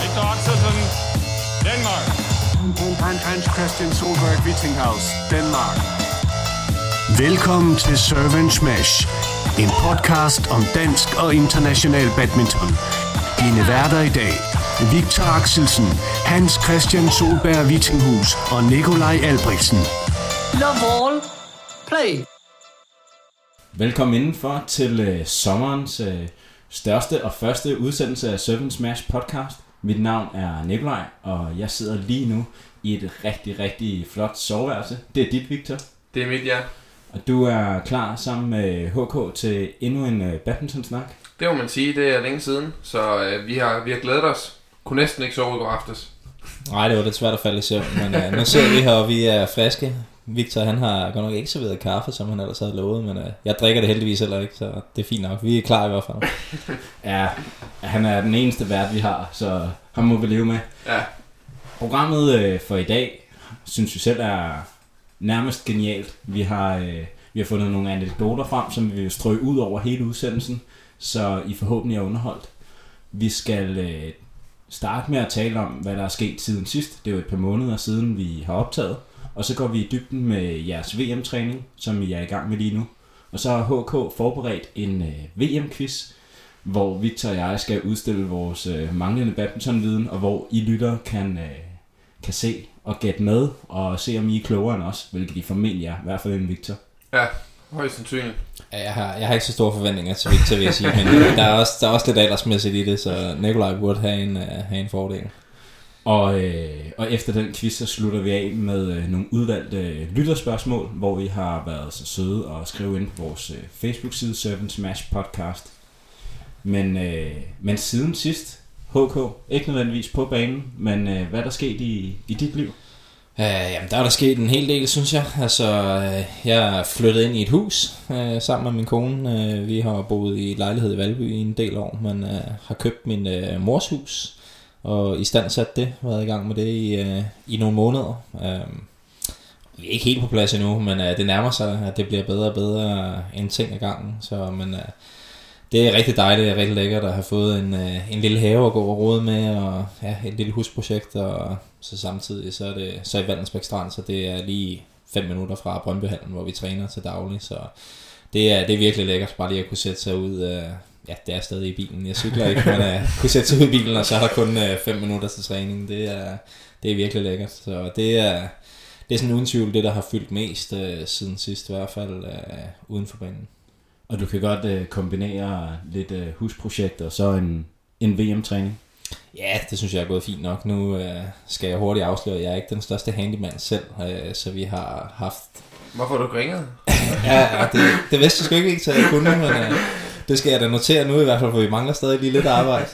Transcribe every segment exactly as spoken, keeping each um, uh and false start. Victor Axelsen, Denmark. Og Hans Christian Solberg Vittinghus, Denmark. Velkommen til Serve and Smash, en podcast om dansk og international badminton. Dine værter i dag, Victor Axelsen, Hans Christian Solberg Vittinghus og Nikolaj Albrigtsen. Love all, play. Velkommen indenfor til øh, sommerens øh, største og første udsendelse af Søvn Smash Podcast. Mit navn er Nikolaj, og jeg sidder lige nu i et rigtig, rigtig flot soveværelse. Det er dit, Victor. Det er mit, ja. Og du er klar sammen med H K til endnu en øh, badminton-snak. Det må man sige, det er længe siden, så øh, vi, har, vi har glædet os. Kunne næsten ikke sove i går aftes. Nej, det var lidt svært at falde i søvn, men øh, nu sidder vi her, og vi er friske. Victor, han har godt nok ikke serveret kaffe, som han ellers havde lovet, men øh, jeg drikker det heldigvis heller ikke, så det er fint nok. Vi er klar i hvert fald. Ja, han er den eneste vært, vi har, så han må vi leve med. Ja. Programmet øh, for i dag, synes vi selv er nærmest genialt. Vi har, øh, vi har fundet nogle anekdoter frem, som vi vil strø ud over hele udsendelsen, så I forhåbentlig er underholdt. Vi skal øh, starte med at tale om, hvad der er sket siden sidst. Det er jo et par måneder siden, vi har optaget. Og så går vi i dybden med jeres V M-træning, som I er i gang med lige nu. Og så har H K forberedt en øh, V M-quiz, hvor Victor og jeg skal udstille vores øh, manglende badmintonviden, og hvor I lytter kan, øh, kan se og gætte med, og se om I er klogere end os, hvilket I formentlig er, i hvert fald en Victor. Ja, højst sandsynligt. Ja, jeg har, jeg har ikke så store forventninger til Victor, vil jeg sige, men der er, også, der er også lidt aldersmæssigt i det, så Nikolaj burde have en, uh, have en fordel. Og, øh, og efter den quiz, så slutter vi af med øh, nogle udvalgte øh, lytterspørgsmål, hvor I har været så søde og skrive ind på vores øh, Facebook-side, Serve and Smash Podcast. Men, øh, men siden sidst, H K, ikke nødvendigvis på banen, men øh, hvad der skete i, i dit liv? Øh, jamen, der er der sket en hel del, synes jeg. Altså, øh, jeg er flyttet ind i et hus øh, sammen med min kone. Øh, vi har boet i lejlighed i Valby i en del år, men øh, har købt min øh, mors hus. Og i stand sat det, været i gang med det i, øh, i nogle måneder. Øh, vi er ikke helt på plads endnu, men øh, det nærmer sig, at det bliver bedre og bedre en ting ad gangen. Så, men, øh, det er rigtig dejligt og rigtig lækkert at have fået en, øh, en lille have at gå og rode med, og ja, et lille husprojekt. Og så samtidig så er det så i Vandensbækstrand, så det er lige fem minutter fra Brøndbyhandlen, hvor vi træner til daglig. Så det er, det er virkelig lækkert, bare lige at kunne sætte sig ud. Øh, Ja, det er stadig i bilen. Jeg cykler ikke, men jeg uh, kunne sætte sig ud i bilen, og så er der kun fem uh, minutter til træning. Det er, det er virkelig lækkert. Så det er, det er sådan uden tvivl det, der har fyldt mest uh, siden sidst, i hvert fald uh, uden for banen. Og du kan godt uh, kombinere lidt uh, husprojekt og så en, en V M-træning? Ja, det synes jeg er gået fint nok. Nu uh, skal jeg hurtigt afsløre, at jeg er ikke den største handyman selv, uh, så vi har haft... Hvorfor har du ringet? Ja, det, det vidste jeg sgu ikke, så jeg kunne, men... Uh, det skal jeg da notere nu i hvert fald, for vi mangler stadig lige lidt arbejde.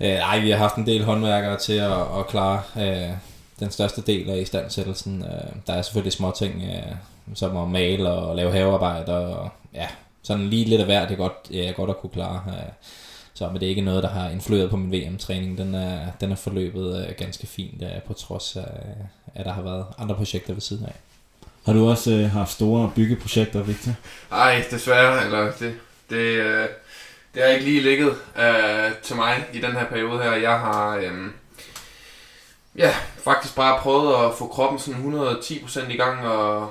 Æ, ej, vi har haft en del håndværkere til at, at klare øh, den største del af istandsættelsen. Øh, der er selvfølgelig små ting, øh, som at male og lave havearbejder. Og, ja, sådan lige lidt af hver, det er godt, ja, godt at kunne klare. Øh, så men det er ikke noget, der har influeret på min V M-træning. Den er, den er forløbet øh, ganske fint, øh, på trods af, at der har været andre projekter ved siden af. Har du også øh, haft store byggeprojekter, Victor? Ej, desværre. Eller det... Det, øh, det har ikke lige ligget øh, til mig i den her periode her. Jeg har øh, ja, faktisk bare prøvet at få kroppen sådan hundrede og ti procent i gang og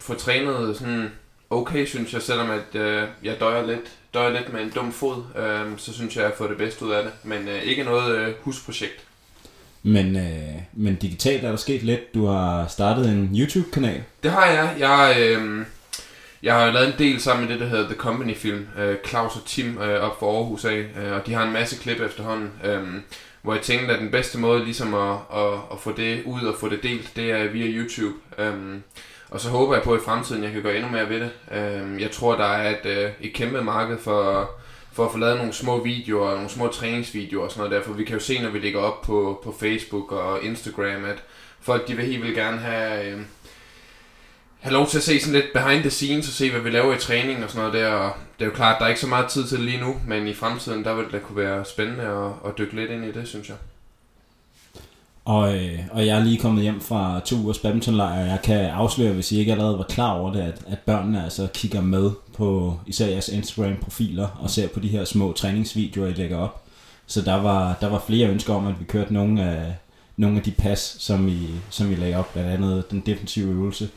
få trænet sådan okay, synes jeg, selvom at, øh, jeg døjer lidt, døjer lidt med en dum fod, øh, så synes jeg, at jeg får det bedste ud af det. Men øh, ikke noget øh, husprojekt. Men, øh, men digitalt er der sket lidt. Du har startet en YouTube-kanal. Det har jeg. Jeg... Øh, Jeg har lavet en del sammen med det, der hedder The Company-film, øh, Claus og Tim øh, op for Aarhus af, øh, og de har en masse klip efterhånden, øh, hvor jeg tænkte, at den bedste måde ligesom at, at, at få det ud og få det delt, det er via YouTube. Øh, og så håber jeg på i fremtiden, at jeg kan gøre endnu mere ved det. Øh, jeg tror, der er et, øh, et kæmpe marked for, for at få lavet nogle små videoer, nogle små træningsvideoer og sådan noget der, for vi kan jo se, når vi lægger op på, på Facebook og Instagram, at folk de vil helt vildt gerne have... Øh, Har lov til at se sådan lidt behind the scenes og se, hvad vi laver i træning og sådan noget der. Og det er jo klart, at der er ikke så meget tid til det lige nu, men i fremtiden, der vil det kunne være spændende at, at dykke lidt ind i det, synes jeg. Og, øh, og jeg er lige kommet hjem fra to ugers badmintonlejr, og jeg kan afsløre, hvis I ikke allerede var klar over det, at, at børnene altså kigger med på især jeres Instagram-profiler og ser på de her små træningsvideoer, I lægger op. Så der var, der var flere ønsker om, at vi kørte nogle af, nogle af de pas, som I, som I lagde op, blandt andet den defensive øvelse.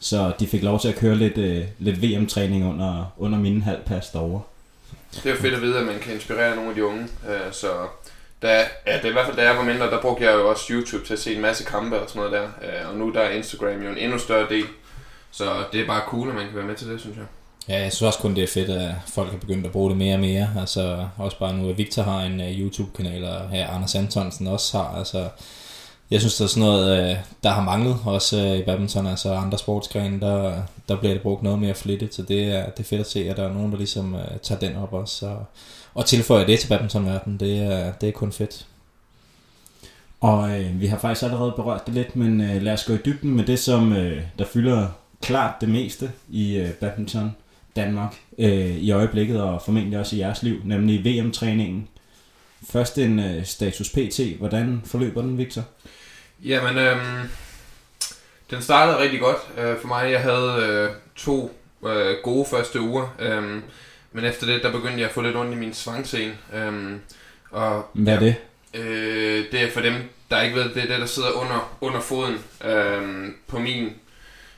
Så de fik lov til at køre lidt, øh, lidt V M-træning under, under mine halvpas derovre. Det er fedt at vide, at man kan inspirere nogle af de unge, øh, så... Da, ja, det er i hvert fald, da jeg var mindre, der brugte jeg jo også YouTube til at se en masse kampe og sådan noget der. Og nu der er Instagram jo en endnu større del. Så det er bare cool, at man kan være med til det, synes jeg. Ja, jeg synes også kun, det er fedt, at folk er begyndt at bruge det mere og mere. Altså også bare nu, at Victor har en uh, YouTube-kanal, og ja, Anders Antonsen også har. Altså, jeg synes, der er sådan noget, uh, der har manglet også uh, i badminton. Altså andre sportsgrene, der, der bliver det brugt noget mere flittigt. Så det er, det er fedt at se, at der er nogen, der ligesom uh, tager den op også. Og, Og tilføje det til badmintonverdenen, det er, det er kun fedt. Og øh, vi har faktisk allerede berørt det lidt, men øh, lad os gå i dybden med det, som øh, der fylder klart det meste i øh, badminton Danmark øh, i øjeblikket, og formentlig også i jeres liv, nemlig V M-træningen. Først en øh, status P T. Hvordan forløber den, Victor? Jamen, øh, den startede rigtig godt øh, for mig. Jeg havde øh, to øh, gode første uger. Øh, Men efter det, der begyndte jeg at få lidt ondt i min svangscene. Øhm, og, Hvad er det? Øh, det er for dem, der ikke ved, det er det, der sidder under, under foden øhm, på min...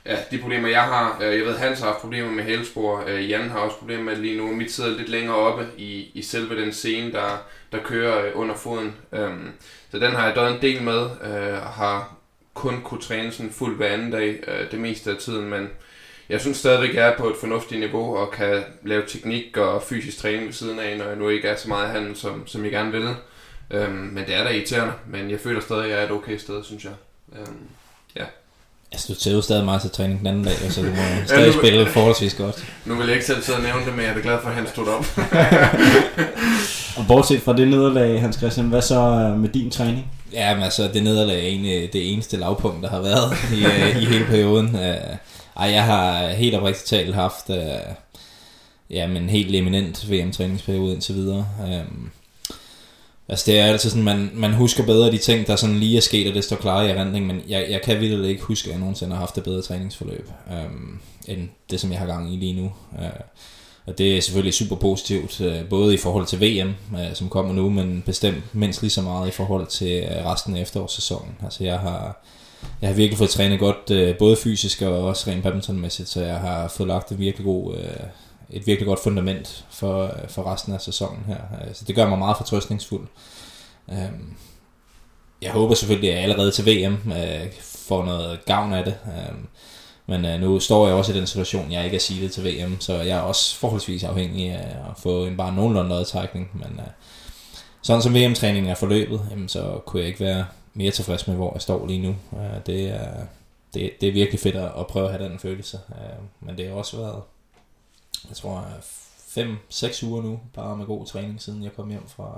Ja, de problemer, jeg har. Øh, jeg ved, Hans har haft problemer med hælspor. Øh, Jan har også problemer med lige nu. Mit sidder lidt længere oppe i, i selve den scene, der, der kører øh, under foden. Øhm, så den har jeg døjet en del med. Øh, har kun kunne træne sådan fuldt hver anden dag øh, det meste af tiden, men... Jeg synes stadigvæk, jeg er på et fornuftigt niveau og kan lave teknik og fysisk træning ved siden af, når jeg nu ikke er så meget handel, som, som jeg gerne vil. Øhm, men det er da irriterende, men jeg føler stadig, at jeg er et okay sted, synes jeg. Øhm, ja. Altså, du tæver stadig meget til træning den anden dag, så altså, du må stadig ja, nu, spille forholdsvis godt. Nu vil jeg ikke selv sidde og nævne det, men jeg er da glad for, at han stod op. Og bortset fra det nederlag, Hans Christian, hvad så med din træning? Ja, men altså, det nederlag er egentlig det eneste lavpunkt, der har været i, i hele perioden. Ej, jeg har helt oprigtigt talt haft øh, ja, men helt eminent V M-træningsperiode indtil videre. Øhm, altså det er altid sådan, man, man husker bedre de ting, der sådan lige er sket, og det står klare i erindring, men jeg, jeg kan vildt ikke huske, at jeg nogensinde har haft et bedre træningsforløb, øhm, end det, som jeg har gang i lige nu. Øh, og det er selvfølgelig super positivt, øh, både i forhold til V M, øh, som kommer nu, men bestemt mindst lige så meget i forhold til øh, resten af efterårssæsonen. Altså jeg har... Jeg har virkelig fået trænet godt, både fysisk og også rent badmintonmæssigt, så jeg har fået lagt et virkelig, god, et virkelig godt fundament for, for resten af sæsonen her. Så det gør mig meget fortrøstningsfuld. Jeg håber selvfølgelig, at jeg allerede til V M får noget gavn af det, men nu står jeg også i den situation, jeg ikke er seedet til V M, så jeg er også forholdsvis afhængig af at få en bare nogenlunde lodtrækning. Men sådan som V M-træningen er forløbet, så kunne jeg ikke være... mere tilfreds med, hvor jeg står lige nu. Det er, det, det er virkelig fedt at prøve at have den følelse. Men det har også været, jeg tror, fem seks uger nu, bare med god træning, siden jeg kom hjem fra,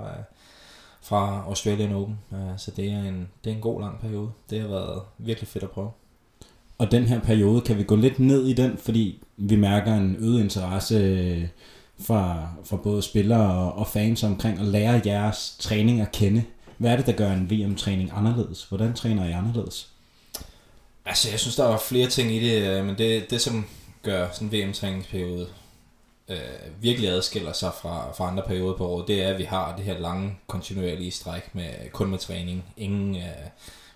fra Australian Open. Så det er, en, det er en god lang periode. Det har været virkelig fedt at prøve. Og den her periode, kan vi gå lidt ned i den, fordi vi mærker en øget interesse fra, fra både spillere og fans omkring at lære jeres træning at kende. Hvad er det, der gør en V M-træning anderledes? Hvordan træner I anderledes? Altså, jeg synes, der er flere ting i det, men det, det som gør sådan en V M-træningsperiode øh, virkelig adskiller sig fra, fra andre perioder på året, det er, at vi har det her lange, kontinuerlige stræk med kun med træning. Ingen øh,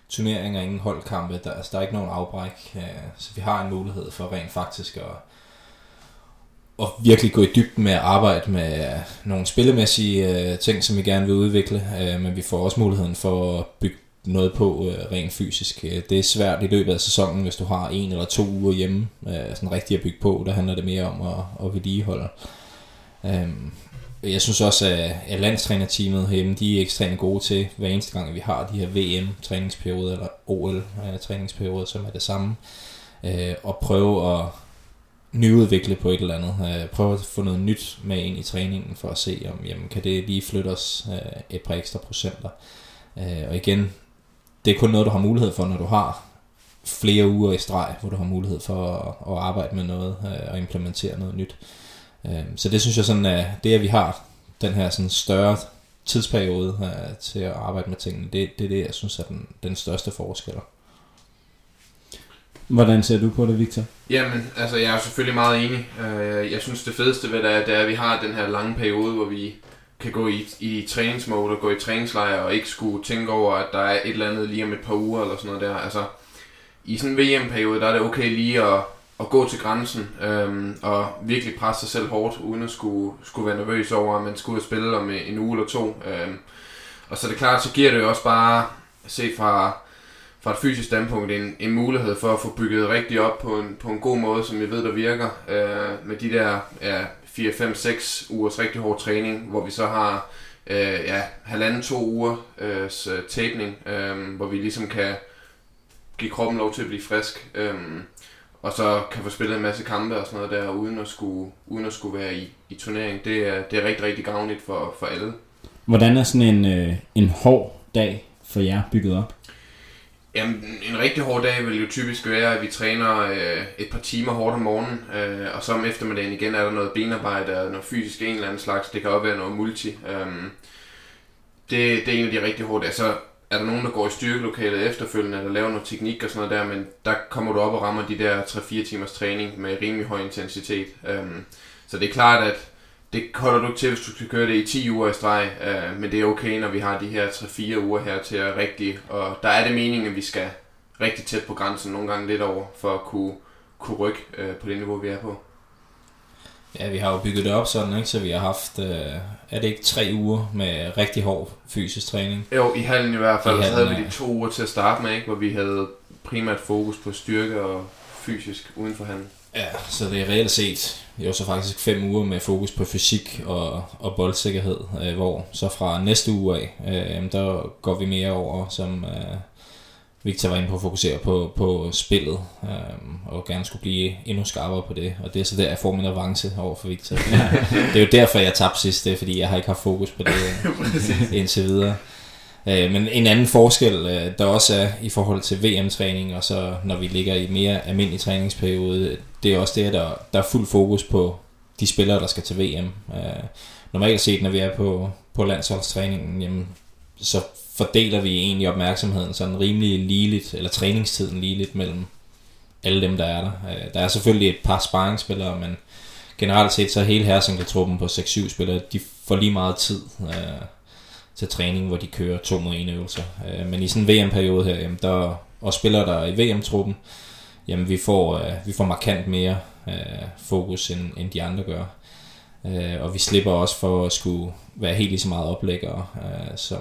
turneringer, ingen holdkampe, der, altså, der er ikke nogen afbræk, øh, så vi har en mulighed for rent faktisk at... og virkelig gå i dybden med at arbejde med nogle spillemæssige øh, ting, som vi gerne vil udvikle, øh, men vi får også muligheden for at bygge noget på øh, rent fysisk. Det er svært i løbet af sæsonen, hvis du har en eller to uger hjemme, øh, sådan rigtigt at bygge på, der handler det mere om at, at vedligeholde. Øh, jeg synes også, at, at landstrænerteamet hjemme, de er ekstremt gode til, hver eneste gang vi har de her V M-træningsperioder, eller O L-træningsperioder, som er det samme, øh, at prøve at nyudvikle på et eller andet. Prøv at få noget nyt med ind i træningen for at se, om jamen, kan det lige flytte os et par ekstra procenter. Og igen, det er kun noget, du har mulighed for, når du har flere uger i streg, hvor du har mulighed for at arbejde med noget og implementere noget nyt. Så det synes jeg sådan, at det, at vi har den her sådan større tidsperiode øh, til at arbejde med tingene. Det er det, det, jeg synes er den, den største forskel. Hvordan ser du på det, Victor? Jamen, altså jeg er selvfølgelig meget enig. Jeg synes det fedeste ved det er, det er at vi har den her lange periode, hvor vi kan gå i, i træningsmode og gå i træningslejre og ikke skulle tænke over, at der er et eller andet lige om et par uger eller sådan noget der. Altså, i sådan en V M-periode, der er det okay lige at, at gå til grænsen øhm, og virkelig presse sig selv hårdt, uden at skulle, skulle være nervøs over, at man skulle spille om en uge eller to. Øhm, og så er det klart, så giver det jo også bare, set fra... fra et fysisk standpunkt en, en mulighed for at få bygget rigtig op på en, på en god måde, som jeg ved, der virker, øh, med de der ja, fire, fem, seks ugers rigtig hård træning, hvor vi så har øh, ja, halvanden, to ugers øh, tapning, øh, hvor vi ligesom kan give kroppen lov til at blive frisk, øh, og så kan få spillet en masse kampe og sådan noget der, uden at skulle, uden at skulle være i, i turnering. Det er, det er rigtig, rigtig gavnligt for, for alle. Hvordan er sådan en, øh, en hård dag for jer bygget op? Jamen, en rigtig hård dag vil jo typisk være, at vi træner øh, et par timer hårdt om morgenen, øh, og så om eftermiddagen igen er der noget benarbejde og noget fysisk en eller anden slags. Det kan også være noget multi. Øh, det, det er en af de rigtig hårde dage. Så er der nogen, der går i styrkelokalet efterfølgende, eller laver noget teknik og sådan noget der, men der kommer du op og rammer de der tre-fire timers træning med rimelig høj intensitet. Øh, så det er klart, at det holder du ikke til, hvis du skal køre det i ti uger i streg, øh, men det er okay, når vi har de her tre-fire uger her til at rigtig, og der er det meningen, at vi skal rigtig tæt på grænsen, nogle gange lidt over, for at kunne, kunne rykke øh, på det niveau, vi er på. Ja, vi har jo bygget det op sådan, ikke? Så vi har haft, øh, er det ikke tre uger med rigtig hård fysisk træning? Jo, i hallen i hvert fald, I så havde vi de to uger til at starte med, ikke? Hvor vi havde primært fokus på styrke og fysisk uden for hallen. Ja, så det er reelt set jo så faktisk fem uger med fokus på fysik og, og boldsikkerhed, øh, hvor så fra næste uge af, øh, der går vi mere over, som øh, Victor var inde på, at fokusere på, på spillet, øh, og gerne skulle blive endnu skarpere på det, og det er så der, jeg får min avance over for Victor. Det er jo derfor, jeg tabte sidst, det er, fordi jeg har ikke haft fokus på det indtil videre. Men en anden forskel, der også er i forhold til V M-træning, og så når vi ligger i mere almindelig træningsperiode, det er også det, at der, der er fuld fokus på de spillere, der skal til V M. Normalt set, når vi er på, på landsholdstræningen, jamen, så fordeler vi egentlig opmærksomheden sådan rimelig ligeligt, eller træningstiden ligeligt mellem alle dem, der er der. Der er selvfølgelig et par sparringsspillere, men generelt set så er hele herresingletruppen på seks-syv spillere, de får lige meget tid til træning, hvor de kører to mod en øvelser. Men i sådan en V M-periode her, jamen der, og spillere der i V M-truppen, jamen vi får, vi får markant mere øh, fokus, end, end de andre gør. Øh, og vi slipper også for at skulle være helt lige så meget oplæggere, øh, som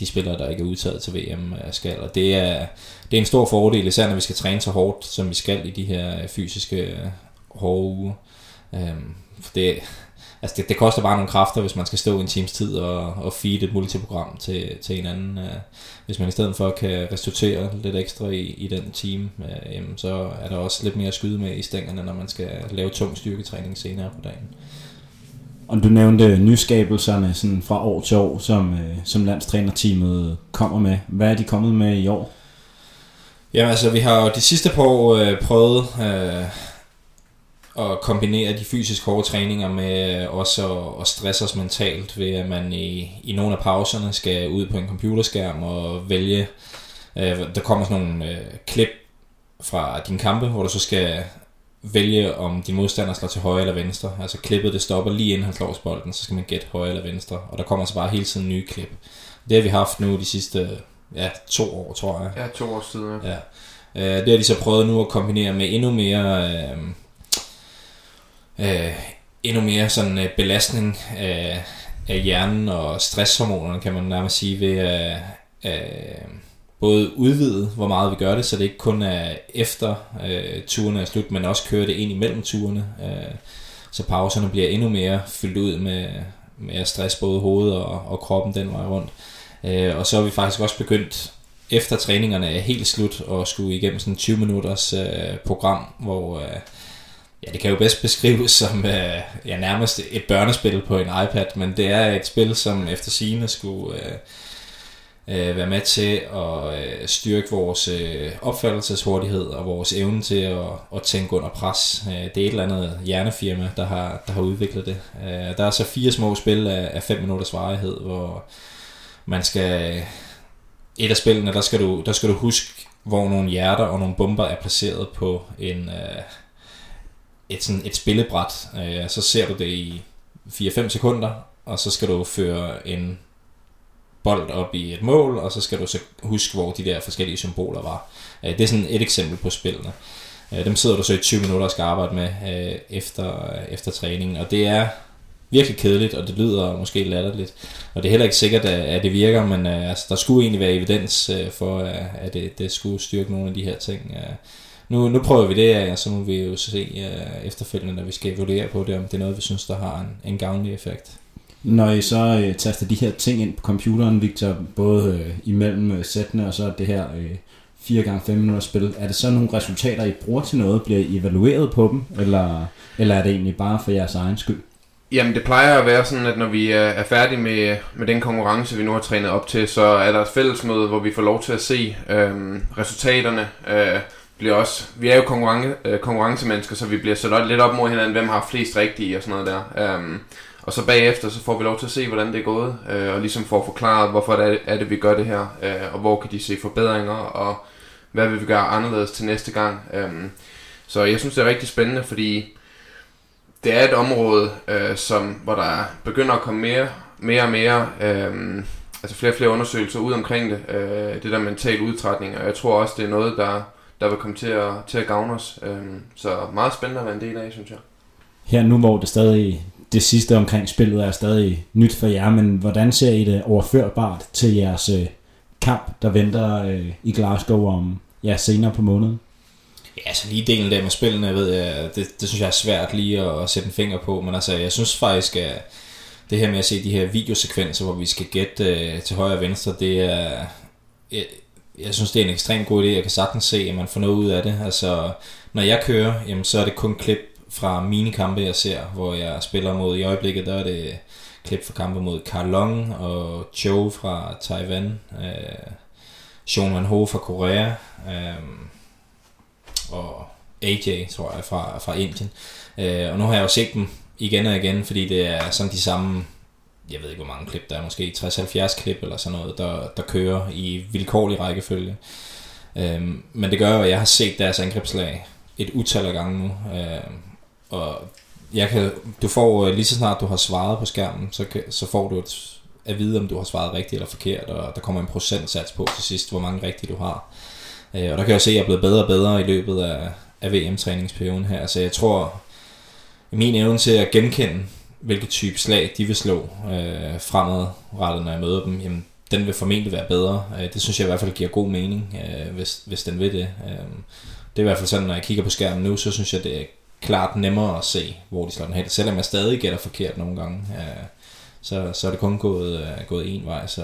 de spillere, der ikke er udtaget til V M, skal. Og det er, det er en stor fordel, især når vi skal træne så hårdt, som vi skal i de her fysiske hårde uger. Øh, for det Altså det, det koster bare nogle kræfter, hvis man skal stå en times tid og, og feede et multiprogram til, til hinanden. Hvis man i stedet for kan restituere lidt ekstra i, i den time, øh, så er der også lidt mere at skyde med i stængerne, når man skal lave tung styrketræning senere på dagen. Og du nævnte nyskabelserne sådan fra år til år, som, som landstrænerteamet kommer med. Hvad er de kommet med i år? Jamen altså, vi har jo de sidste par år øh, prøvet... Øh, og kombinere de fysisk hårde træninger med også at stresse os mentalt, ved at man i, i nogle af pauserne skal ud på en computerskærm og vælge. Øh, der kommer sådan nogle øh, klip fra dine kampe, hvor du så skal vælge, om din modstander slår til højre eller venstre. Altså klippet, det stopper lige inden han slår bolden, så skal man gætte højre eller venstre. Og der kommer så bare hele tiden nye klip. Det har vi haft nu de sidste ja, to år, tror jeg. Ja, to år siden. Ja. Øh, det har de så prøvet nu at kombinere med endnu mere... Øh, Øh, endnu mere sådan øh, belastning af, af hjernen og stresshormonerne, kan man nærmest sige, ved at øh, øh, både udvide, hvor meget vi gør det, så det ikke kun er efter øh, turene er slut, men også kører det ind imellem turene, øh, så pauserne bliver endnu mere fyldt ud med, med at stresse både hovedet og, og kroppen den vej rundt. Øh, og så er vi faktisk også begyndt, efter træningerne er helt slut, og skulle igennem sådan tyve minutters øh, program, hvor... Øh, Ja, det kan jo bedst beskrives som øh, ja, nærmest et børnespil på en iPad, men det er et spil, som efter sigende skulle øh, være med til at øh, styrke vores øh, opfattelseshurtighed og vores evne til at, at tænke under pres. Øh, det er et eller andet hjernefirma, der har, der har udviklet det. Øh, der er så fire små spil af fem minutters varighed, hvor man skal... Et af spillene, der skal du, der skal du huske, hvor nogle hjerter og nogle bomber er placeret på en... Øh, Et, sådan et spillebræt, øh, så ser du det i fire fem sekunder, og så skal du føre en bold op i et mål, og så skal du så huske, hvor de der forskellige symboler var. Øh, det er sådan et eksempel på spillene. Øh, dem sidder du så i tyve minutter og skal arbejde med øh, efter, øh, efter træningen, og det er virkelig kedeligt, og det lyder måske latterligt, og det er heller ikke sikkert, at, at det virker, men øh, altså, der skulle egentlig være evidens øh, for, øh, at det, det skulle styrke nogle af de her ting. Øh. Nu, nu prøver vi det, og så må vi jo se uh, efterfølgende, når vi skal evaluere på det, om det er noget, vi synes, der har en, en gavnlig effekt. Når I så uh, taster de her ting ind på computeren, Victor, både uh, imellem uh, sættene og så det her uh, fire gange fem minutters spil, er det så nogle resultater, I bruger til noget? Bliver I evalueret på dem, eller, eller er det egentlig bare for jeres egen skyld? Jamen det plejer at være sådan, at når vi er færdige med, med den konkurrence, vi nu har trænet op til, så er der et fællesmøde, hvor vi får lov til at se øh, resultaterne. Øh, bliver også, vi er jo konkurrence, øh, konkurrencemennesker, så vi bliver sat lidt op mod hinanden, hvem har flest rigtige og sådan noget der. Um, og så bagefter, så får vi lov til at se, hvordan det er gået, øh, og ligesom får forklaret, hvorfor det er det, vi gør det her, øh, og hvor kan de se forbedringer, og hvad vil vi gøre anderledes til næste gang. Um, så jeg synes, det er rigtig spændende, fordi det er et område, øh, som, hvor der begynder at komme mere, mere og mere, øh, altså flere og flere undersøgelser ud omkring det, øh, det der mental udtrætning, og jeg tror også, det er noget, der... der vil komme til at, til at gavne os. Så meget spændende at være en del af, synes jeg. Her nu, hvor det stadig det sidste omkring spillet er stadig nyt for jer, men hvordan ser I det overførbart til jeres kamp, der venter i Glasgow om ja, senere på måneden? Ja, så altså lige delen der med spillene, ved jeg, det, det synes jeg er svært lige at sætte en finger på, men altså, jeg synes faktisk, at det her med at se de her videosekvenser, hvor vi skal gætte til højre og venstre, det er... Jeg synes, det er en ekstremt god idé. Jeg kan sagtens se, at man får noget ud af det. Altså, når jeg kører, jamen, så er det kun klip fra mine kampe, jeg ser, hvor jeg spiller mod. I øjeblikket, der er det klip fra kampe mod Qianlong og Cho fra Taiwan, øh, Sean Wan Ho fra Korea, øh, og A J, tror jeg, fra, fra Indien. Øh, og nu har jeg jo set dem igen og igen, fordi det er sådan de samme... Jeg ved ikke, hvor mange klip der er, måske tres til halvfjerds klip eller sådan noget, der, der kører i vilkårlig rækkefølge. Øhm, men det gør jo, at jeg har set deres angrebslag et utal af gange nu. Øhm, og jeg kan, du får, lige så snart du har svaret på skærmen, så, så får du et, at vide, om du har svaret rigtigt eller forkert, og der kommer en procentsats på til sidst, hvor mange rigtige du har. Øh, og der kan jeg se, at jeg er blevet bedre og bedre i løbet af, af V M-træningsperioden her. Så jeg tror, min evne til at genkende, hvilke type slag de vil slå øh, fremadrettet, når jeg møder dem, jamen, den vil formentlig være bedre. Øh, det synes jeg i hvert fald giver god mening, øh, hvis, hvis den vil det. Øh, det er i hvert fald sådan, når jeg kigger på skærmen nu, så synes jeg, det er klart nemmere at se, hvor de slår den hen. Selvom jeg stadig gætter forkert nogle gange, øh, så, så er det kun gået, øh, gået én vej. Så,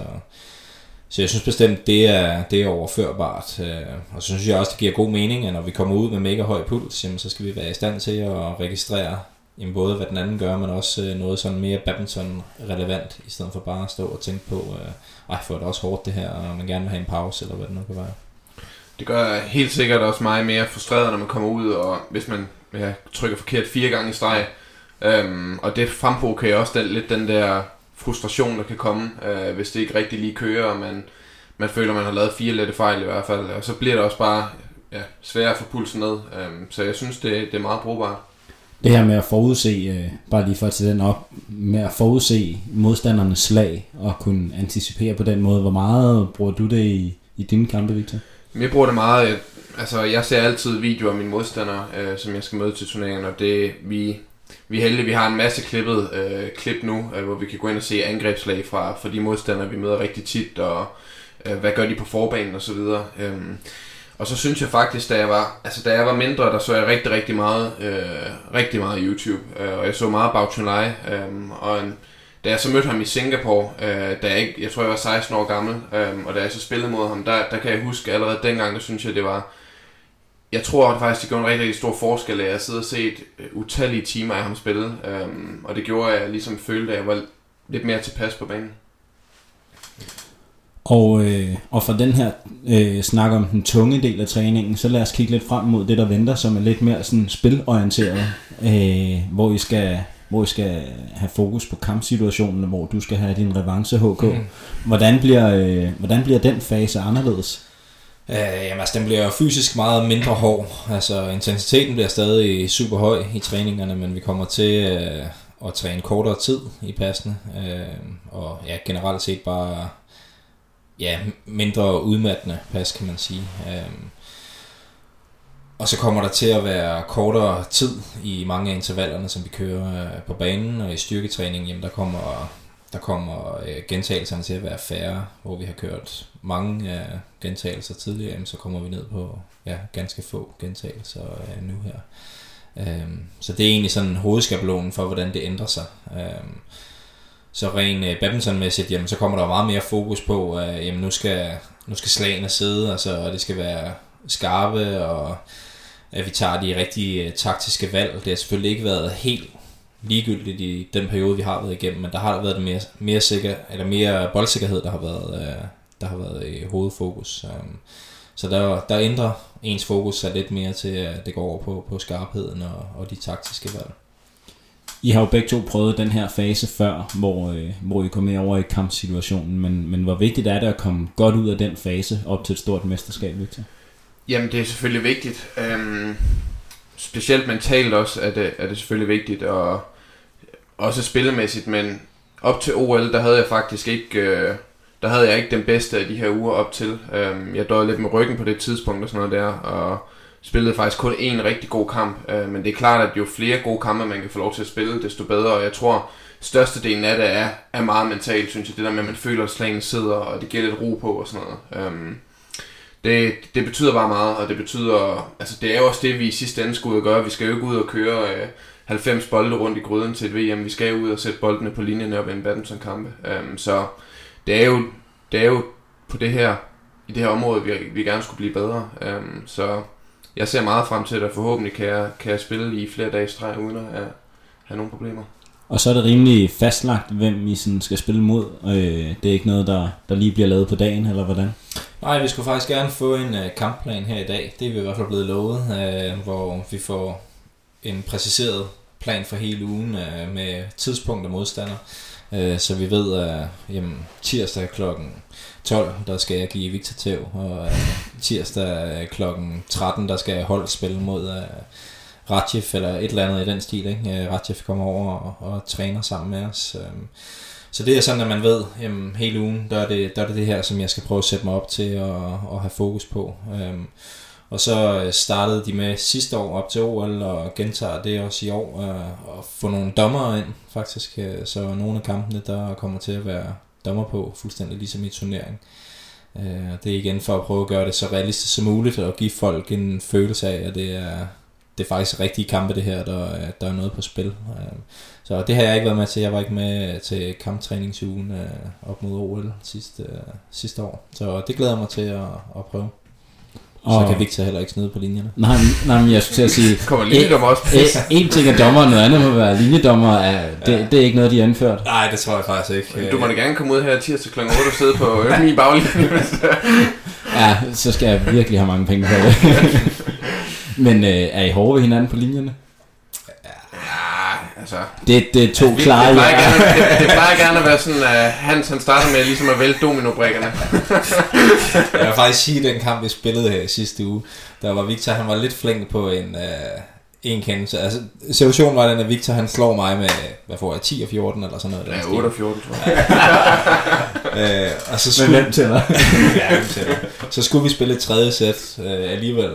så jeg synes bestemt, det er, det er overførbart. Øh, og så synes jeg også, det giver god mening, at når vi kommer ud med mega høj puls, jamen, så skal vi være i stand til at registrere Jamen både hvad den anden gør, men også noget sådan mere badminton-relevant, i stedet for bare at stå og tænke på, ej, for det er også hårdt det her, og man gerne vil have en pause, eller hvad det nu kan være. Det gør helt sikkert også meget mere frustreret, når man kommer ud, og hvis man ja, trykker forkert fire gange i streg, øhm, og det fremprovokerer også den, lidt den der frustration, der kan komme, øh, hvis det ikke rigtig lige kører, og man, man føler, man har lavet fire lette fejl i hvert fald, og så bliver det også bare ja, sværere at få pulsen ned, øhm, så jeg synes, det, det er meget brugbart. Det her med at forudse, bare lige for at tage den op, med at forudse modstandernes slag og kunne anticipere på den måde. Hvor meget bruger du det i, i dine kampe, Victor? Jeg bruger det meget. Altså, jeg ser altid videoer af mine modstandere, øh, som jeg skal møde til turneringen, og det, vi, vi er heldige, vi har en masse klippet øh, klip nu, øh, hvor vi kan gå ind og se angrebslag fra, fra de modstandere, vi møder rigtig tit, og øh, hvad gør de på forbanen og så videre. Øh. Og så synes jeg faktisk, da jeg var, altså da jeg var mindre, der så jeg rigtig, rigtig meget, øh, rigtig meget YouTube, øh, og jeg så meget Bao Chun-Lai, øh, og en, da jeg så mødte ham i Singapore, øh, da jeg ikke, jeg tror jeg var seksten år gammel, øh, og da jeg så spillede mod ham, der, der kan jeg huske allerede dengang, der synes jeg det var, jeg tror at faktisk det gjorde en rigtig, rigtig stor forskel, at jeg sidder og set utallige timer af ham spille, øh, og det gjorde at jeg ligesom følte, at jeg var lidt mere tilpas på banen. Og, øh, og fra den her øh, snak om den tunge del af træningen, så lad os kigge lidt frem mod det, der venter, som er lidt mere sådan spilorienteret, øh, hvor I skal... hvor I skal have fokus på kampsituationen, hvor du skal have din revanche, H K. Mm. Hvordan, bliver, øh, hvordan bliver den fase anderledes? Øh, jamen altså, den bliver fysisk meget mindre hård. Altså, intensiteten bliver stadig super høj i træningerne, men vi kommer til øh, at træne kortere tid i passene. Øh, og ja, generelt set bare ja, mindre udmattende pas, kan man sige. Øh, Og så kommer der til at være kortere tid i mange af intervallerne, som vi kører på banen, og i styrketræning, jamen der kommer, der kommer gentagelserne til at være færre, hvor vi har kørt mange gentagelser tidligere, jamen så kommer vi ned på ja, ganske få gentagelser nu her. Så det er egentlig sådan hovedskabelonen for, hvordan det ændrer sig. Så rent badmintonmæssigt, jamen så kommer der meget mere fokus på, at jamen nu skal, nu skal slagene sidde, altså, og det skal være... skarpe, og at vi tager de rigtige taktiske valg. Det har selvfølgelig ikke været helt ligegyldigt i den periode, vi har været igennem, men der har været mere, mere, sikker, eller mere boldsikkerhed, der har været, der har været i hovedfokus. Så der, der ændrer ens fokus sig lidt mere til, at det går over på, på skarpheden og, og de taktiske valg. I har jo begge to prøvet den her fase før, hvor, øh, hvor I kom med over i kampsituationen, men, men hvor vigtigt er det at komme godt ud af den fase op til et stort mesterskab, Victor? Jamen, det er selvfølgelig vigtigt. Øhm, specielt mentalt også er det, er det selvfølgelig vigtigt, og også spillemæssigt, men op til O L, der havde jeg faktisk ikke, øh, der havde jeg ikke den bedste af de her uger op til. Øhm, jeg døjede lidt med ryggen på det tidspunkt og sådan noget der, og spillede faktisk kun én rigtig god kamp, øh, men det er klart, at jo flere gode kampe, man kan få lov til at spille, desto bedre, og jeg tror, størstedelen af det er, er meget mentalt, synes jeg, det der med, at man føler, at slagene sidder, og det giver lidt ro på og sådan noget. Øhm, Det, det betyder bare meget, og det betyder, altså det er jo også det, vi i sidste ende skal ud og gøre. Vi skal jo ikke ud og køre øh, halvfems bolde rundt i gryden til et V M. Vi skal jo ud og sætte boldene på linjen op i en badmintonkampe. Um, så det er, jo, det er jo på det her, i det her område, vi, vi gerne skulle blive bedre. Um, så jeg ser meget frem til det, og forhåbentlig kan jeg, kan jeg spille i flere dage i streg, uden at have, have nogle problemer. Og så er det rimelig fastlagt, hvem I sådan skal spille mod. Øh, det er ikke noget, der, der lige bliver lavet på dagen, eller hvordan? Nej, vi skulle faktisk gerne få en øh, kampplan her i dag. Det er vi i hvert fald blevet lovet, øh, hvor vi får en præciseret plan for hele ugen øh, med tidspunkt og modstander. Øh, så vi ved, at øh, jamen, tirsdag klokken tolv, der skal jeg give Victor tæv, og øh, tirsdag klokken tretten, der skal Holst spille mod... Øh, Ratchef eller et eller andet i den stil, ikke? Ratchef kommer over og, og træner sammen med os. Så det er sådan, at man ved, jamen, hele ugen, der er, det, der er det det her, som jeg skal prøve at sætte mig op til og, og have fokus på. Og så startede de med sidste år op til O L og gentager det også i år, og få nogle dommere ind faktisk. Så nogle af kampene, der kommer til at være dommer på, fuldstændig ligesom i turneringen. Det er igen for at prøve at gøre det så realistisk som muligt og give folk en følelse af, at det er... Det er faktisk rigtige kampe det her, der, der er noget på spil. Så det har jeg ikke været med til. Jeg var ikke med til kamptræningsugen op mod O L sidste, sidste år. Så det glæder jeg mig til at, at prøve. Så og kan Victor heller ikke snyde på linjerne. Nej, nej, men jeg skulle til at sige... Kommer linjedommer også pisse? En ting er dommer, noget andet må være linjedommer. Er, det, ja. Det er ikke noget, de har indført. Nej, det tror jeg faktisk ikke. Du må da gerne komme ud her tirsdag klokken otte og sidde på økken i baglinjen. Ja, så skal jeg virkelig have mange penge på det. Men øh, er I hårde ved hinanden på linjerne? Ja, altså... Det, det er to altså, klare... Det plejer, ja. gerne, det, det plejer gerne at være sådan, at Hans han starter med ligesom at vælte dominobrikkerne. Jeg vil faktisk sige, den kamp, vi spillede her sidste uge, der var Victor, han var lidt flink på en, øh, en kendelse. Altså, situationen var den, at Victor han slår mig med, hvad får jeg, ti og fjorten eller sådan noget? Ja, otte og fjorten, tror jeg. øh, og så skulle... Men hvem tæller? Ja, hvem tæller. Så skulle vi spille et tredje sæt øh, alligevel.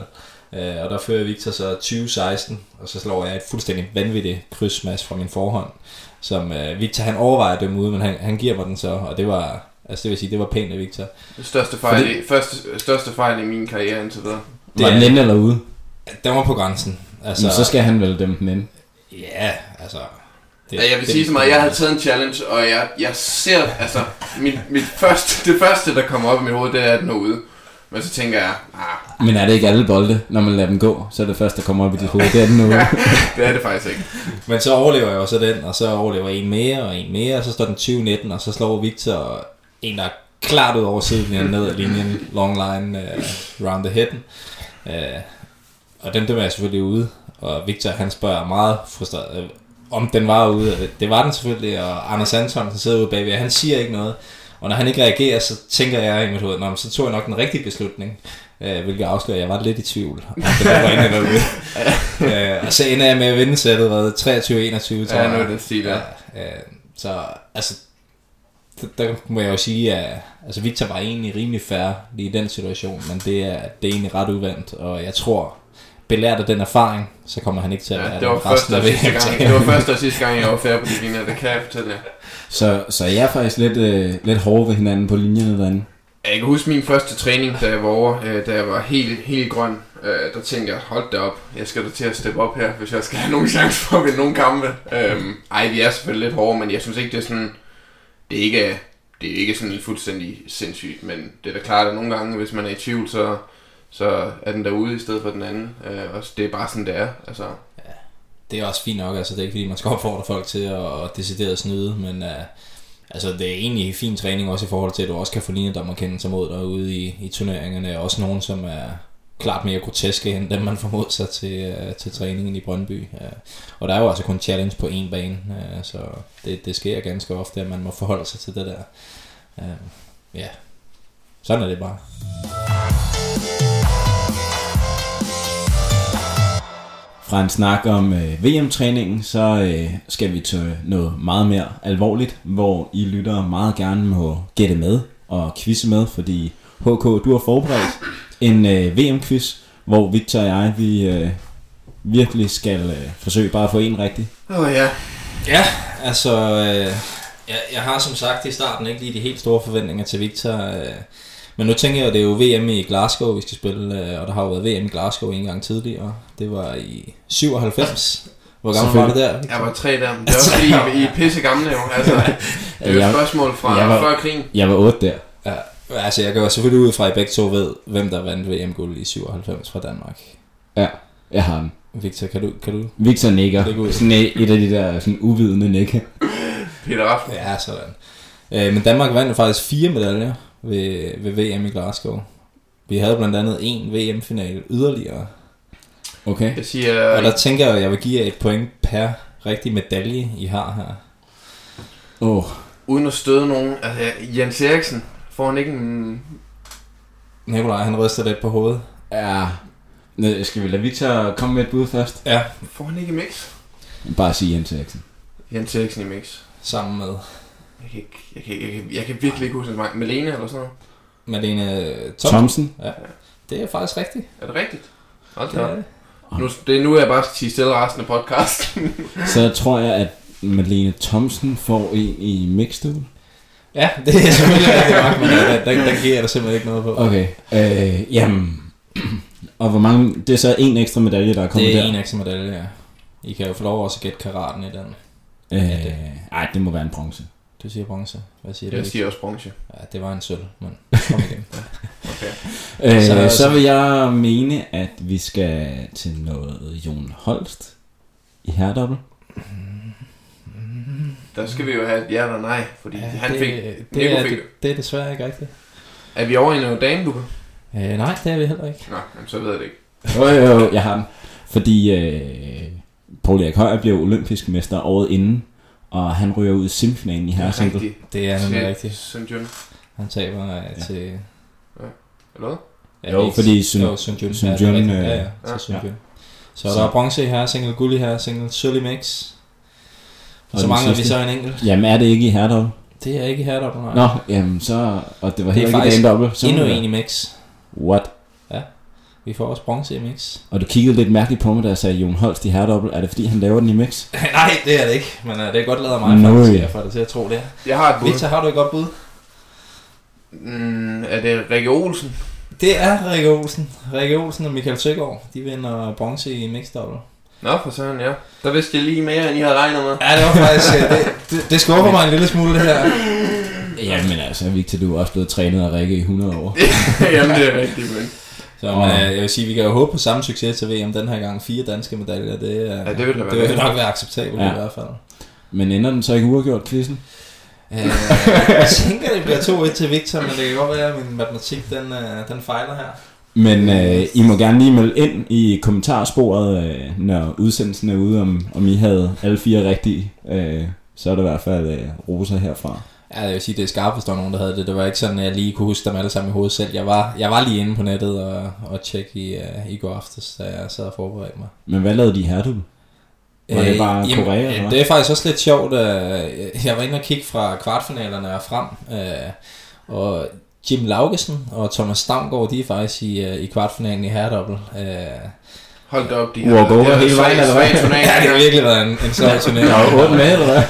Og der fører Victor så tyve seksten, og så slår jeg et fuldstændig vanvittigt krydsmads fra min forhånd, som øh, Victor han overvejer at dømme ude, men han, han giver mig den så, og det var, altså det vil sige, det var pænt af Victor. Det største fejl, det, i, første, største fejl i min karriere indtil videre. Var den inde eller ude? Den var på grænsen. Altså, men så skal han vel dømme den ind. Ja, altså... Det, ja, jeg vil det, sige så meget, jeg havde taget en challenge, og jeg, jeg ser, altså, mit, mit første, det første, der kommer op i mit hoved, det er at nå ude. Men så tænker jeg, ah. Men er det ikke alle bolde, når man lader dem gå, så er det første, der kommer op i dit hoved, det er den nu. Det er det faktisk ikke. Men så overlever jeg også den, og så overlever en mere og en mere, og så står den tyve nitten, og så slår Victor en, der klart ud over siden, ned ad linjen, long line, uh, round the headen. Uh, og dem, dem er selvfølgelig ude, og Victor, han spørger meget frustreret, om den var ude. Det var den selvfølgelig, og Anders Antonsen sidder ude bagved, og han siger ikke noget. Og når han ikke reagerer, så tænker jeg i mit hoved, så tog jeg nok den rigtige beslutning, øh, hvilket afslører, jeg var lidt i tvivl, om det var inde eller ude. øh, og så ender jeg med at vinde sættet, treogtyve enogtyve, tror jeg. Ja, nu er det stil, ja. Øh, så, altså, der, der må jeg jo sige, at altså, Victor var egentlig rimelig fair lige i den situation, men det er, det er egentlig ret uvandt, og jeg tror, belært af den erfaring, så kommer han ikke til at være ja, det var første og sidste gang. Det var første og sidste gang, jeg var fair på de linjer, det kan jeg fortælle jer. Så, så jeg er faktisk lidt, øh, lidt hårde ved hinanden på linjerne derinde. Jeg kan huske min første træning, da jeg var over, øh, da jeg var helt, helt grøn. Øh, der tænkte jeg, hold da op, jeg skal da til at steppe op her, hvis jeg skal have nogen chance for at vinde nogle kampe. Øh, ej, vi er selvfølgelig lidt hårde, men jeg synes ikke, det er sådan... Det er ikke, det er ikke sådan fuldstændig sindssygt, men det er da klart, at nogle gange, hvis man er i tvivl, så, så er den derude i stedet for den anden. Øh, også, det er bare sådan, det er, altså... Det er også fint nok, altså det er ikke fordi man skal opfordre folk til at, at decideret snyde, men uh, altså det er egentlig fin træning også i forhold til, at du også kan få linjedommer kendt sig mod derude i, i turneringerne, og også nogen som er klart mere groteske end dem man formod sig til, uh, til træningen i Brøndby. Uh, og der er jo altså kun challenge på én bane, uh, så det, det sker ganske ofte, at man må forholde sig til det der. Ja, uh, yeah. Sådan er det bare. Fra en snak om øh, V M-træningen, så øh, skal vi til noget meget mere alvorligt, hvor I lyttere meget gerne må gætte med og quizze med, fordi H K, du har forberedt en øh, V M-quiz, hvor Victor og jeg, vi øh, virkelig skal øh, forsøge bare at få en rigtig. Åh oh, ja. Ja, altså øh, jeg, jeg har som sagt i starten ikke lige de helt store forventninger til Victor, øh, men nu tænker jeg, at det er jo V M i Glasgow, vi skal spille, og der har jo været V M i Glasgow en gang tidligere. Det var i syvoghalvfems. Hvor gammel var det der? Jeg var tre der, men det var også fordi, I er pisse gamle jo. Altså, det er jo et spørgsmål fra før krigen. Jeg var otte der. Ja, altså jeg går selvfølgelig ud fra, at I begge to ved, hvem der vandt V M-guld i syvoghalvfems fra Danmark. Ja, jeg har den. Victor, kan du? Kan du? Victor nikker. Sådan et af de der sådan uvidende nikke. Peter Aften. Ja, sådan. Men Danmark vandt faktisk fire medaljer. Ved, ved V M i Glasgow. Vi havde blandt andet en V M-finale yderligere. Okay. Jeg siger, og der tænker jeg, at jeg vil give jer et point per rigtig medalje, I har her. Oh. Uden at støde nogen. Altså, Jens Eriksen, får han ikke en... Nikolaj, han ryster lidt på hovedet. Ja. Nå, skal vi lade Victor komme med et bud først? Ja. Får han ikke i mix? Bare sige Jens Eriksen. Jens Eriksen i mix. Sammen med... Jeg kan, ikke, jeg, kan, jeg, kan, jeg kan virkelig ikke huske så meget. Malene eller sådan noget? Malene Thompson. Thompson. Ja. Det er faktisk rigtigt. Er det rigtigt? Hold da. Det er nu, det er nu, jeg bare skal sige stille resten af podcasten. Så tror jeg, at Malene Thompson får en i mixstuen. Ja, det er selvfølgelig rigtigt. Men der, der, der giver der simpelthen ikke noget på. Okay. Øh, jamen. Og hvor mange... Det er så en ekstra medalje, der er kommet der? Det er der. En ekstra medalje, ja. I kan jo få lov også at gætte karaten i den. Øh, ja, det. Ej, det må være en bronze. Du siger bronze. Hvad siger jeg du? Jeg siger også bronze. Ja, det var en sølv, men kom igen. Okay. øh, så, så vil jeg mene, at vi skal til noget Jon Holst i herredobbel. Der skal vi jo have et ja eller nej, fordi ja, han det, fik... Det, det, er, fik. Det, det er desværre ikke rigtigt. Er vi over i noget damedukker? Øh, nej, det er vi heller ikke. Nå, jamen, så ved jeg det ikke. Jo, jo, jo, jeg har den. Fordi øh, Poul Erik Højer bliver olympisk mester året inden. Og han ryger ud i semifinalen i herresingle. Det er nemlig rigtigt. Søn Jun. Han taber ja. til... Ja. Eller ja, jo, fordi Søn Jun... Søn Jun... Ja, ja. Så, ja. så der er bronze i herresingle, guld i herresingle, sølv i mix. Og, og så mangler vi så en enkelt. Jamen er det ikke i herredobbel? Det er ikke i herredobbel, nej. Nå, jamen så... Og det var heller det ikke i damedobbel. Det er endnu en i mix. What? Ja. Vi får også bronze i mix. Og du kiggede lidt mærkeligt på mig, da jeg sagde Jon Holst i herredobbel. Er det fordi han laver den i mix? Nej, det er det ikke. Men uh, det er godt lavet af mig no, faktisk. Jeg får det til at tro det. Jeg har et bud. Victor, har du et godt bud? Mm, er det Rikke Olsen? Det er Rikke Olsen. Rikke Olsen og Michael Søgaard. De vinder bronze i mixdobbel. Nå, for sådan, ja. Der vidste jeg lige mere, end I havde regnet med. Ja, det var faktisk... det, det, det skubber mig en lille smule, det her. Jamen altså, Victor, du er også blevet trænet af Rikke i hundrede år. Jamen, det er rigtigt, men... Så man, jeg vil sige, vi kan jo håbe på samme succes til V M den her gang. Fire danske medaljer, det, er, ja, det, vil, det, det vil nok være acceptabelt ja. I hvert fald. Men ender den så ikke uafgjort, quizzen? Øh, jeg tænker, det bliver to et til Victor, men det kan godt være, at min matematik den, den fejler her. Men øh, I må gerne lige melde ind i kommentarsporet, øh, når udsendelsen er ude, om, om I havde alle fire rigtige. Øh, så er det i hvert fald øh, roser herfra. Ja, jeg vil sige, det er skarpt, hvis der var nogen, der havde det. Det var ikke sådan, at jeg lige kunne huske dem alle sammen i hovedet selv. Jeg var, jeg var lige inde på nettet og, og tjekke i, uh, i går aftes, da jeg sad og forberedte mig. Men hvad lavede de her, du? Var det bare øh, Korea? Jamen, eller det er faktisk også lidt sjovt. Jeg var inde og kigge fra kvartfinalerne og frem. Og Jim Laugesen og Thomas Stavngaard, de er faktisk i, i kvartfinalen i herredobbelt. Hold da op, de har været hele vejen, eller hvad? Ja, det har virkelig været en, en stor turnering. Der var otte med, eller hvad?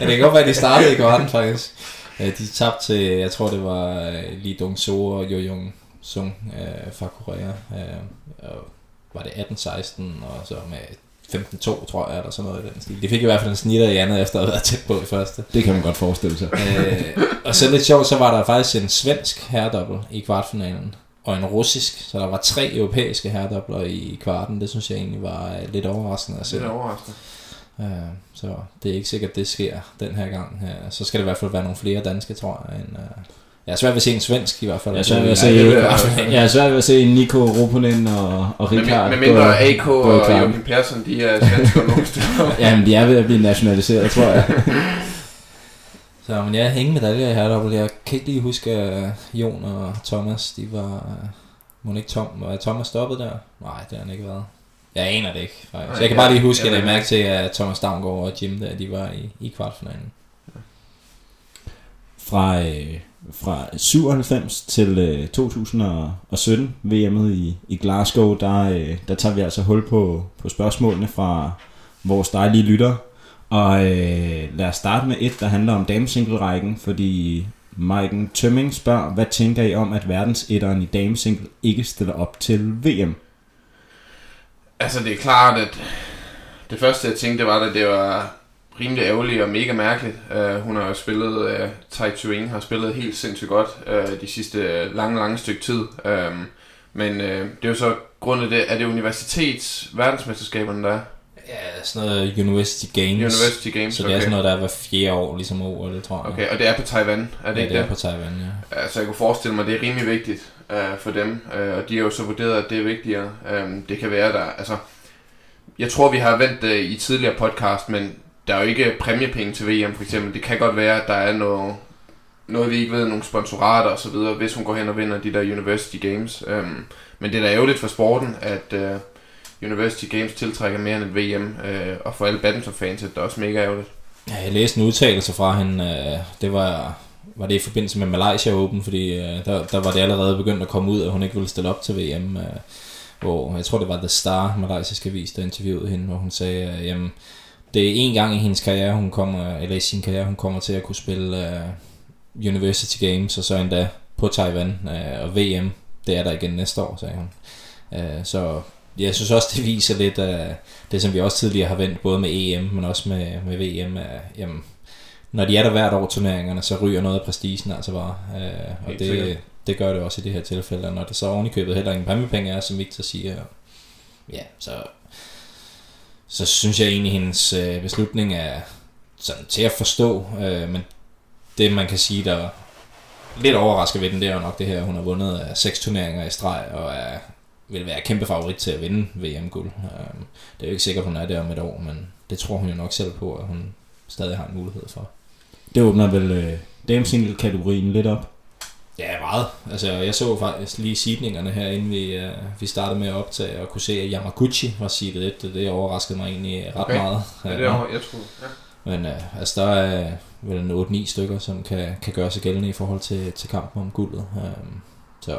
Ja, det kan godt være, at de startede i kvarten, faktisk. De tabte til, jeg tror det var Lee Dong-soo og Jo Jung-sung øh, fra Korea. Øh, var det atten seksten, og så med femten to, tror jeg, eller sådan noget i den stil. De fik i hvert fald en snitter i andet, efter at have været tæt på i første. Det kan man godt forestille sig. Øh, og så lidt sjovt, så var der faktisk en svensk herredobbel i kvartfinalen. Og en russisk, så der var tre europæiske herredobler i kvarten. Det synes jeg egentlig var lidt overraskende at se. Lidt overraskende. Øh, så det er ikke sikkert, det sker den her gang. Øh, så skal det i hvert fald være nogle flere danske, tror jeg. End, øh... Jeg er svært ved at se en svensk i hvert fald. Jeg er svært ved at se, ja, svært ved at se Nico Roponen og, og Rikard. Med mindre A K og Joachim Persson, de er svenske og nogle steder. Jamen, de er ved at blive nationaliseret, tror jeg. Så, men jeg havde hængemedaljer i herredobbelt. Jeg kan ikke lige huske, at Jon og Thomas, de var... Må ikke Tom... Var Thomas stoppet der? Nej, det har han ikke været. Jeg aner det ikke, faktisk. Nej, jeg kan ja, bare lige huske, at jeg mærke til, at Thomas Stavngaard og Jim der, de var i, i kvartfinalen. Fra, øh, fra syvoghalvfems til øh, to tusind sytten, V M'et i, i Glasgow, der, øh, der tager vi altså hul på, på spørgsmålene fra vores dejlige lyttere. Og øh, lad os starte med et, der handler om damesingle-rækken, fordi Maiken Tømming spørger, hvad tænker I om, at verdensetteren i damesingle ikke stiller op til V M? Altså det er klart, at det første jeg tænkte var, at det var rimelig ærgerligt og mega mærkeligt. Uh, hun har jo spillet, uh, Tai Tuing har spillet helt sindssygt godt uh, de sidste lange, lange stykke tid. Uh, men uh, det er jo så grundet det, at det er universitets-verdensmesterskaberne, der er. Ja, sådan noget University Games. University Games, så det er okay. Sådan noget, der er hver fjerde år, ligesom O L, tror jeg. Okay, og det er på Taiwan, er det ja, ikke det? det er på Taiwan, ja. Så altså, jeg kunne forestille mig, at det er rimelig vigtigt uh, for dem, uh, og de har jo så vurderet, at det er vigtigere. Um, det kan være, der, altså... Jeg tror, vi har vendt det uh, i tidligere podcast, men der er jo ikke præmiepenge til V M, for eksempel. Det kan godt være, at der er noget, noget vi ikke ved, nogle sponsorater og så videre, hvis hun går hen og vinder de der University Games. Um, men det er da ærgerligt for sporten, at... Uh, University Games tiltrækker mere end et V M, øh, og for alle badmintonfans er det også mega ærgerligt. Ja, jeg læste en udtalelse fra hende, øh, det var, var det i forbindelse med Malaysia Open, fordi øh, der, der var det allerede begyndt at komme ud, at hun ikke ville stille op til V M, øh, hvor jeg tror det var The Star, malaysisk avis, der interviewede hende, hvor hun sagde, øh, jamen det er en gang i hendes karriere, hun kommer, eller i sin karriere, hun kommer til at kunne spille øh, University Games, og så endda på Taiwan, øh, og V M, det er der igen næste år, sagde hun. Øh, så... Jeg synes også, det viser lidt af det, som vi også tidligere har vendt, både med E M, men også med, med V M. Af, jamen, når de er der hvert år turneringerne, så ryger noget af prestigen altså bare. Øh, og det, det gør det også i det her tilfælde. Og når det så oven i købet heller ingen præmiepenge er, som Victor siger, ja, så, så synes jeg egentlig, hendes beslutning er sådan til at forstå. Øh, men det, man kan sige, der lidt overrasker ved den, det er jo nok det her, hun har vundet af seks turneringer i streg, og er... vil være kæmpe favorit til at vinde V M-guld. Det er jo ikke sikkert, hun er der om et år, men det tror hun jo nok selv på, at hun stadig har en mulighed for. Det åbner vel øh, damesingle-kategorien lidt op? Ja, meget. Altså, jeg så faktisk lige seedningerne her, inden vi, øh, vi startede med at optage, og kunne se, at Yamaguchi var seedet et. Det overraskede mig egentlig ret okay. meget. Ja, det er jeg tror. Ja. Men øh, altså, der er vel otte ni stykker, som kan, kan gøre sig gældende i forhold til, til kampen om guldet. Øh, så...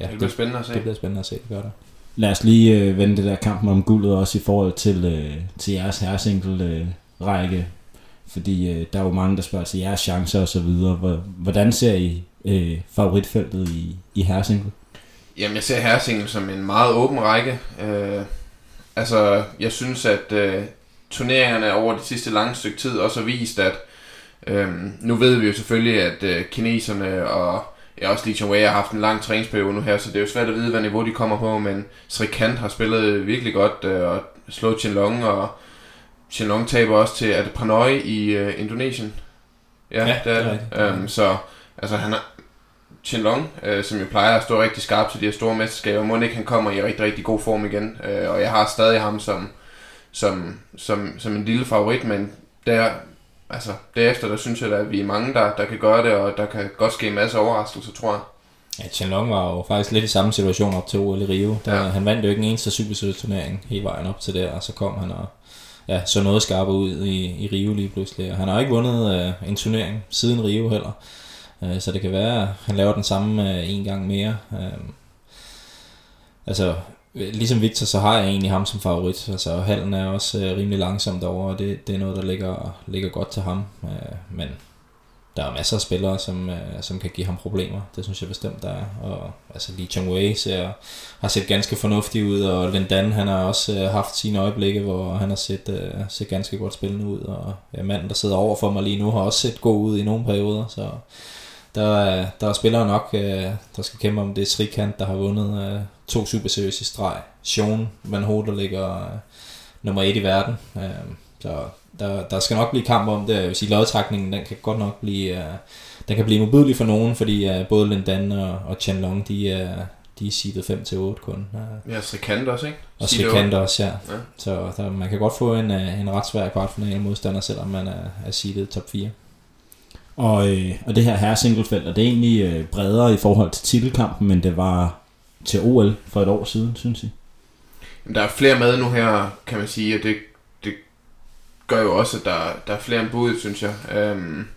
Ja, det bliver spændende at se. Det bliver spændende at se, det gør det. Lad os lige øh, vende det der kampen om guldet også i forhold til, øh, til jeres herresingle-række. Øh, Fordi øh, der er jo mange, der spørger til jeres chancer og så videre. Hvordan ser I øh, favoritfeltet i, i herresingle? Jamen, jeg ser herresingle som en meget åben række. Øh, altså, jeg synes, at øh, turneringerne over det sidste lange stykke tid også har vist, at øh, nu ved vi jo selvfølgelig, at øh, kineserne og Jeg også lige Chongwei har haft en lang træningsperiode nu her, så det er jo svært at vide, hvad niveau de kommer på, men Srikant har spillet virkelig godt øh, og slået Chen Long, og Chen Long taber også til, er det Pranøy i øh, Indonesien? Ja, ja, det er det. det. Øhm, så altså, han har Chen Long, øh, som jo plejer at stå rigtig skarpt til de her store mesterskaber. Må ikke han kommer i rigtig, rigtig god form igen. Øh, og jeg har stadig ham som, som, som, som en lille favorit, men der, altså, derefter, der synes jeg, at vi er mange, der, der kan gøre det, og der kan godt ske en masse overraskelser, tror jeg. Ja, Chen Long var jo faktisk lidt i samme situation op til O L i Rio. Der, ja. Han vandt jo ikke en eneste supersøgeturnering hele vejen op til der, og så kom han og ja, så noget skarpe ud i, i Rio lige pludselig. Og han har ikke vundet øh, en turnering siden Rio heller. Øh, så det kan være, at han laver den samme øh, en gang mere. Øh, altså, ligesom Victor, så har jeg egentlig ham som favorit. Altså, hallen er også øh, rimelig langsomt over, og det, det er noget, der ligger, ligger godt til ham. Øh, men der er masser af spillere, som, øh, som kan give ham problemer. Det synes jeg bestemt, der er. Og altså, Li Chongwei ser, har set ganske fornuftig ud, og Lin Dan, han har også øh, haft sine øjeblikke, hvor han har set, øh, set ganske godt spillende ud. Og ja, manden, der sidder over for mig lige nu, har også set god ud i nogle perioder. Så der er, der er spillere nok, øh, der skal kæmpe om. Det er Srikant, der har vundet øh, to superseries i streg. Jon Holst, der ligger øh, nummer et i verden. Øh, så Der, der skal nok blive kamp om det. Jeg vil sige, lodtrækningen, den kan godt nok blive, uh, den kan blive modbydelig for nogen, fordi uh, både Lin Dan og, og Chen Long, de er uh, de er seedet fem til otte kun. Uh, ja, Srikant også, ikke? Og Srikant også, ja. ja. Så der, man kan godt få en, uh, en ret svær kvartfinale modstander, selvom man er, er seedet top fire. Og, øh, og det her herresinglefelt, er det egentlig øh, bredere i forhold til titelkampen, men det var til O L for et år siden, synes jeg? Jamen, der er flere med nu her, kan man sige, og det gør jo også, at der, der er flere end budet, synes jeg. Øhm,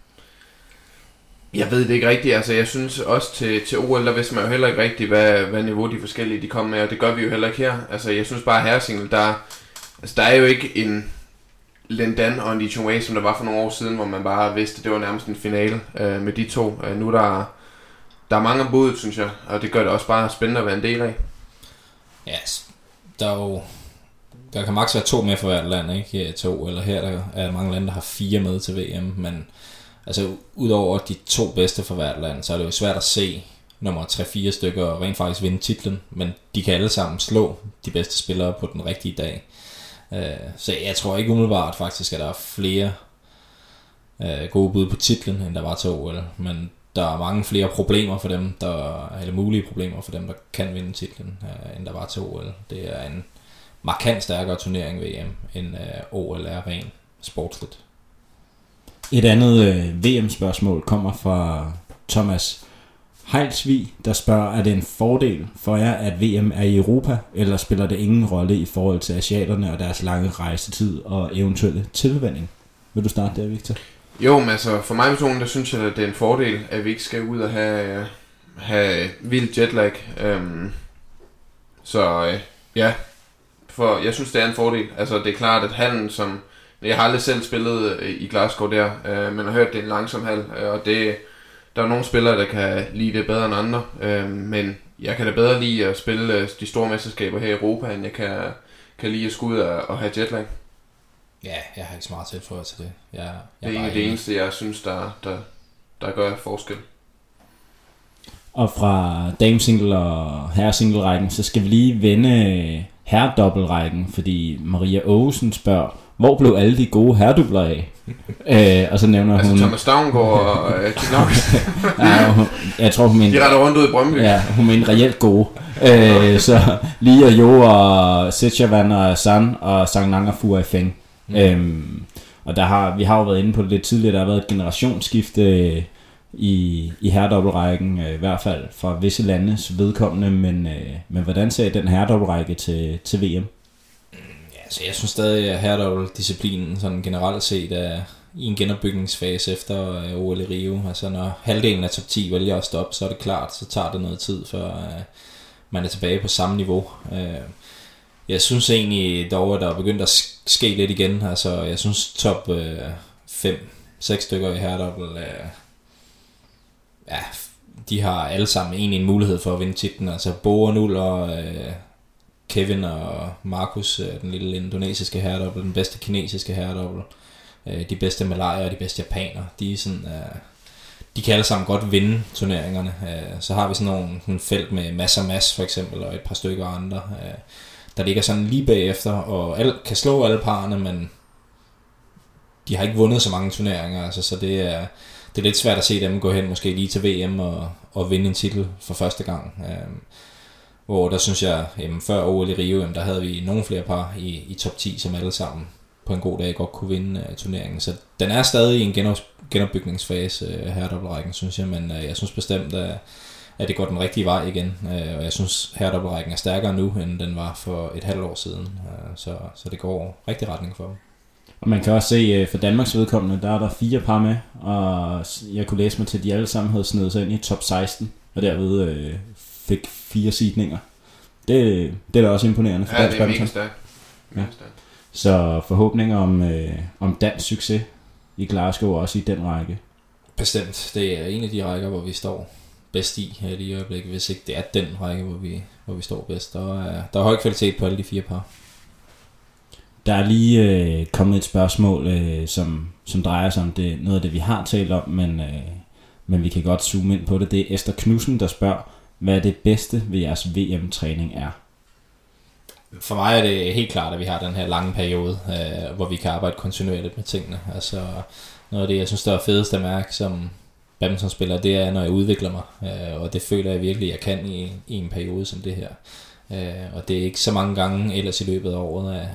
jeg ved det ikke rigtigt. Altså, jeg synes også til, til O L, der vidste man jo heller ikke rigtigt, hvad, hvad niveau de forskellige de kom med, og det gør vi jo heller ikke her. Altså, jeg synes bare, herresingle, der, altså, der er jo ikke en Lin Dan og en Li Chongwei, som der var for nogle år siden, hvor man bare vidste, at det var nærmest en finale øh, med de to. Øh, nu der, der er mange om budet, synes jeg, og det gør det også bare spændende at være en del af. Ja, yes. der er Der kan maks være to med for hvert land, ikke? To, eller her der er mange lande, der har fire med til V M, men altså udover de to bedste for hvert land, så er det jo svært at se nummer tre fire stykker rent faktisk vinde titlen, men de kan alle sammen slå de bedste spillere på den rigtige dag. Så jeg tror ikke umiddelbart faktisk, at der er flere gode bud på titlen, end der var til O L, men der er mange flere problemer for dem, der, eller mulige problemer for dem, der kan vinde titlen, end der var til O L. Det er en markant stærkere turnering V M end øh, O L er rent sportsligt. Et andet øh, V M-spørgsmål kommer fra Thomas Heilsvig, der spørger, er det en fordel for jer, at V M er i Europa, eller spiller det ingen rolle i forhold til asiaterne og deres lange rejsetid og eventuelle tilvænning? Vil du starte der, Victor? Jo, men altså for mig personligt, der synes jeg, at det er en fordel, at vi ikke skal ud og have, have vild jetlag. Øhm, så øh, ja... For jeg synes, det er en fordel. Altså, det er klart, at hallen, som... Jeg har aldrig selv spillet i Glasgow der, øh, men har hørt, det er en langsom hal, øh, og det, der er nogle spillere, der kan lide det bedre end andre, øh, men jeg kan da bedre lide at spille de store mesterskaber her i Europa, end jeg kan, kan lide at skulle ud og, og have jetlag. Ja, jeg har ikke så meget tilføjet til det. Jeg, jeg det er egentlig det eneste, jeg synes, der, der, der gør forskel. Og fra damesingle og herresingle-rækken, så skal vi lige vende... herredobbelrækken, fordi Maria Aarhusen spørger, hvor blev alle de gode herredubler af? øh, og så nævner altså, hun... Altså Thomas Stavngaard og Chen Long. ja, hun, jeg tror, hun mente... De retter rundt ud i Brøndby. Ja, hun mente reelt gode. øh, så Li og Jo og Sechavan og San og Sangnang og Fua Feng. Mm. Øhm, og der har, vi har jo været inde på det lidt tidligere, der har været et generationsskifte i, i herredobbelrækken, øh, i hvert fald fra visse landes vedkommende, men, øh, men hvordan ser I den herredobbelrække til, til V M? Ja, så jeg synes stadig, at herredobbeldisciplinen sådan generelt set er i en genopbygningsfase efter øh, O L i Rio. Altså når halvdelen af top ti vælger at stoppe, så er det klart, så tager det noget tid, før øh, man er tilbage på samme niveau. Øh, jeg synes egentlig dog, at der er begyndt at ske lidt igen. Altså jeg synes top fem, øh, seks stykker i herredobbel øh, ja, de har alle sammen egentlig en mulighed for at vinde titlen. Altså Bo og Nul og øh, Kevin og Markus, øh, den lille indonesiske herredobbel, den bedste kinesiske herredobbel, øh, de bedste malajer og de bedste japanere, de, øh, de kan alle sammen godt vinde turneringerne. Øh, så har vi sådan nogle sådan felt med masser og masser for eksempel, og et par stykker andre, øh, der ligger sådan lige bagefter, og alle, kan slå alle parerne, men... de har ikke vundet så mange turneringer, altså, så det er, det er lidt svært at se dem gå hen måske lige til V M og, og vinde en titel for første gang. Øh, hvor der synes jeg, jamen, før O L i Rio, jamen, der havde vi nogle flere par i, i top ti, som alle sammen på en god dag godt kunne vinde uh, turneringen. Så den er stadig i en genop, genopbygningsfase uh, herredobbeltrækken, synes jeg, men uh, jeg synes bestemt, at, at det går den rigtige vej igen. Uh, og jeg synes, herredobbeltrækken er stærkere nu, end den var for et halvt år siden. Uh, så, så det går rigtig retning for dem. Og man kan også se, for Danmarks vedkommende, der er der fire par med, og jeg kunne læse mig til, at de alle sammen havde snedet sig ind i top seksten, og derved øh, fik fire seedninger. Det, det er da også imponerende for ja, dansk badminton. Ja, det er mega stærkt. Så forhåbninger om, øh, om dansk succes i Glasgow, også i den række. Bestemt. Det er en af de rækker, hvor vi står bedst i her i øjeblikket, hvis ikke det er den række, hvor vi, hvor vi står bedst. Der er, der er høj kvalitet på alle de fire par. Der er lige øh, kommet et spørgsmål, øh, som, som drejer sig om det, noget af det, vi har talt om, men, øh, men vi kan godt zoome ind på det. Det er Esther Knudsen, der spørger, hvad det bedste ved jeres V M-træning er? For mig er det helt klart, at vi har den her lange periode, øh, hvor vi kan arbejde kontinuerligt med tingene. Altså, noget af det, jeg synes, der er fedest at mærke som badmintonspiller, det er, når jeg udvikler mig. Øh, og det føler jeg virkelig, jeg kan i, i en periode som det her. Øh, og det er ikke så mange gange ellers i løbet af året, at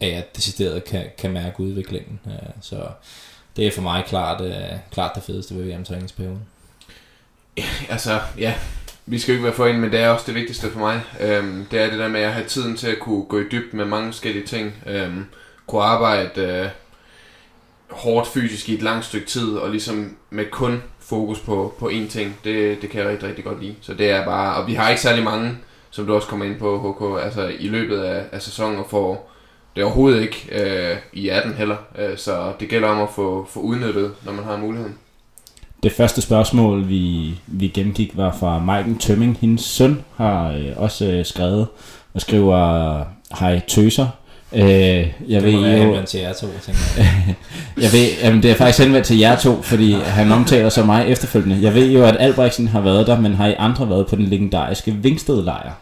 at jeg decideret kan, kan mærke udviklingen. Så det er for mig klart, klart det fedeste ved V M-træningsperioden. Ja, altså, ja, vi skal jo ikke være for en, men det er også det vigtigste for mig. Øhm, det er det der med at have tiden til at kunne gå i dybden med mange forskellige ting. Øhm, kunne arbejde øh, hårdt fysisk i et langt stykke tid, og ligesom med kun fokus på, på én ting. Det, det kan jeg rigtig, rigtig godt lide. Så det er bare, og vi har ikke særlig mange, som du også kommer ind på, H K, altså i løbet af, af sæsonen og får. Det er overhovedet ikke øh, i atten heller, øh, så det gælder om at få, få udnyttet, når man har muligheden. Det første spørgsmål, vi, vi gennemgik, var fra Maiken Tømming. Hendes søn har øh, også øh, skrevet og skriver, hej tøser. Øh, jeg det ved, må være henvendt til jer to, tænker jeg. jeg ved, jamen, det er faktisk henvendt til jer to, fordi han omtaler så mig efterfølgende. Jeg ved jo, at Albrigtsen har været der, men har I andre været på den legendariske Vingstedlejre?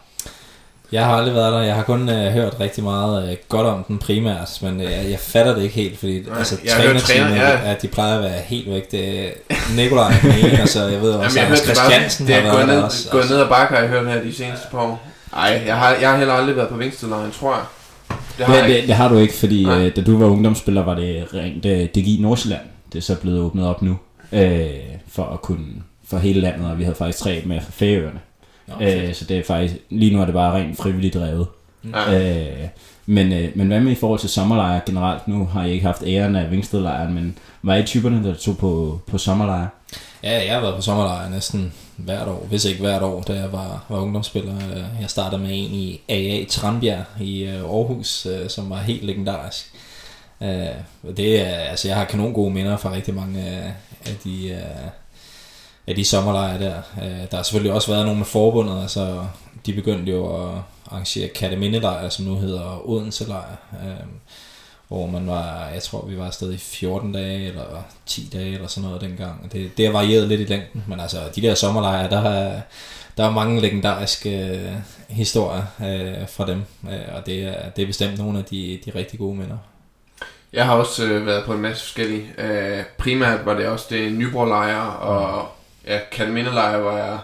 Jeg har aldrig været der. Jeg har kun øh, hørt rigtig meget øh, godt om den primært, men øh, jeg fatter det ikke helt, fordi nej, altså trænerteamet, ja. At de plejer at være helt væk. Det er Nikolaj Albrigtsen, og så jeg ved også Hans Christiansen har været ned, der også. Det er gået ned og bakker, jeg hørt her de seneste par år. Nej, jeg har, jeg har heller aldrig været på Vingstedlejren, tror jeg. Det har, men, jeg det, det har du ikke, fordi øh, da du var ungdomsspiller, var det rent øh, D G Nordsjælland. Det er så blevet åbnet op nu øh, for at kunne for hele landet, og vi havde faktisk tre med fra Færøerne. Øh, så det er faktisk, lige nu er det bare rent frivilligt drevet. øh, men, øh, men hvad med i forhold til sommerlejre generelt? Nu har jeg ikke haft æren af Vingstedlejren, men var I typerne, der tog på, på sommerlejre? Ja, jeg har været på sommerlejre næsten hvert år, hvis ikke hvert år, da jeg var, var ungdomsspiller. Jeg startede med en i A A Tranbjerg i Aarhus, som var helt legendarisk. Det er, altså, jeg har kanon gode minder fra rigtig mange af de... af de sommerlejre der. Der har selvfølgelig også været nogle med forbundet, altså de begyndte jo at arrangere Kattemindelejre, som nu hedder Odenselejre, hvor man var, jeg tror vi var afsted i fjorten dage eller ti dage eller sådan noget dengang. Det, det har varieret lidt i længden, men altså de der sommerlejre, der er, der er mange legendariske historier fra dem, og det er, det er bestemt nogle af de, de rigtig gode minder. Jeg har også været på en masse forskellige. Primært var det også det Nyborg-lejre og ja, Kalmindelejre var jeg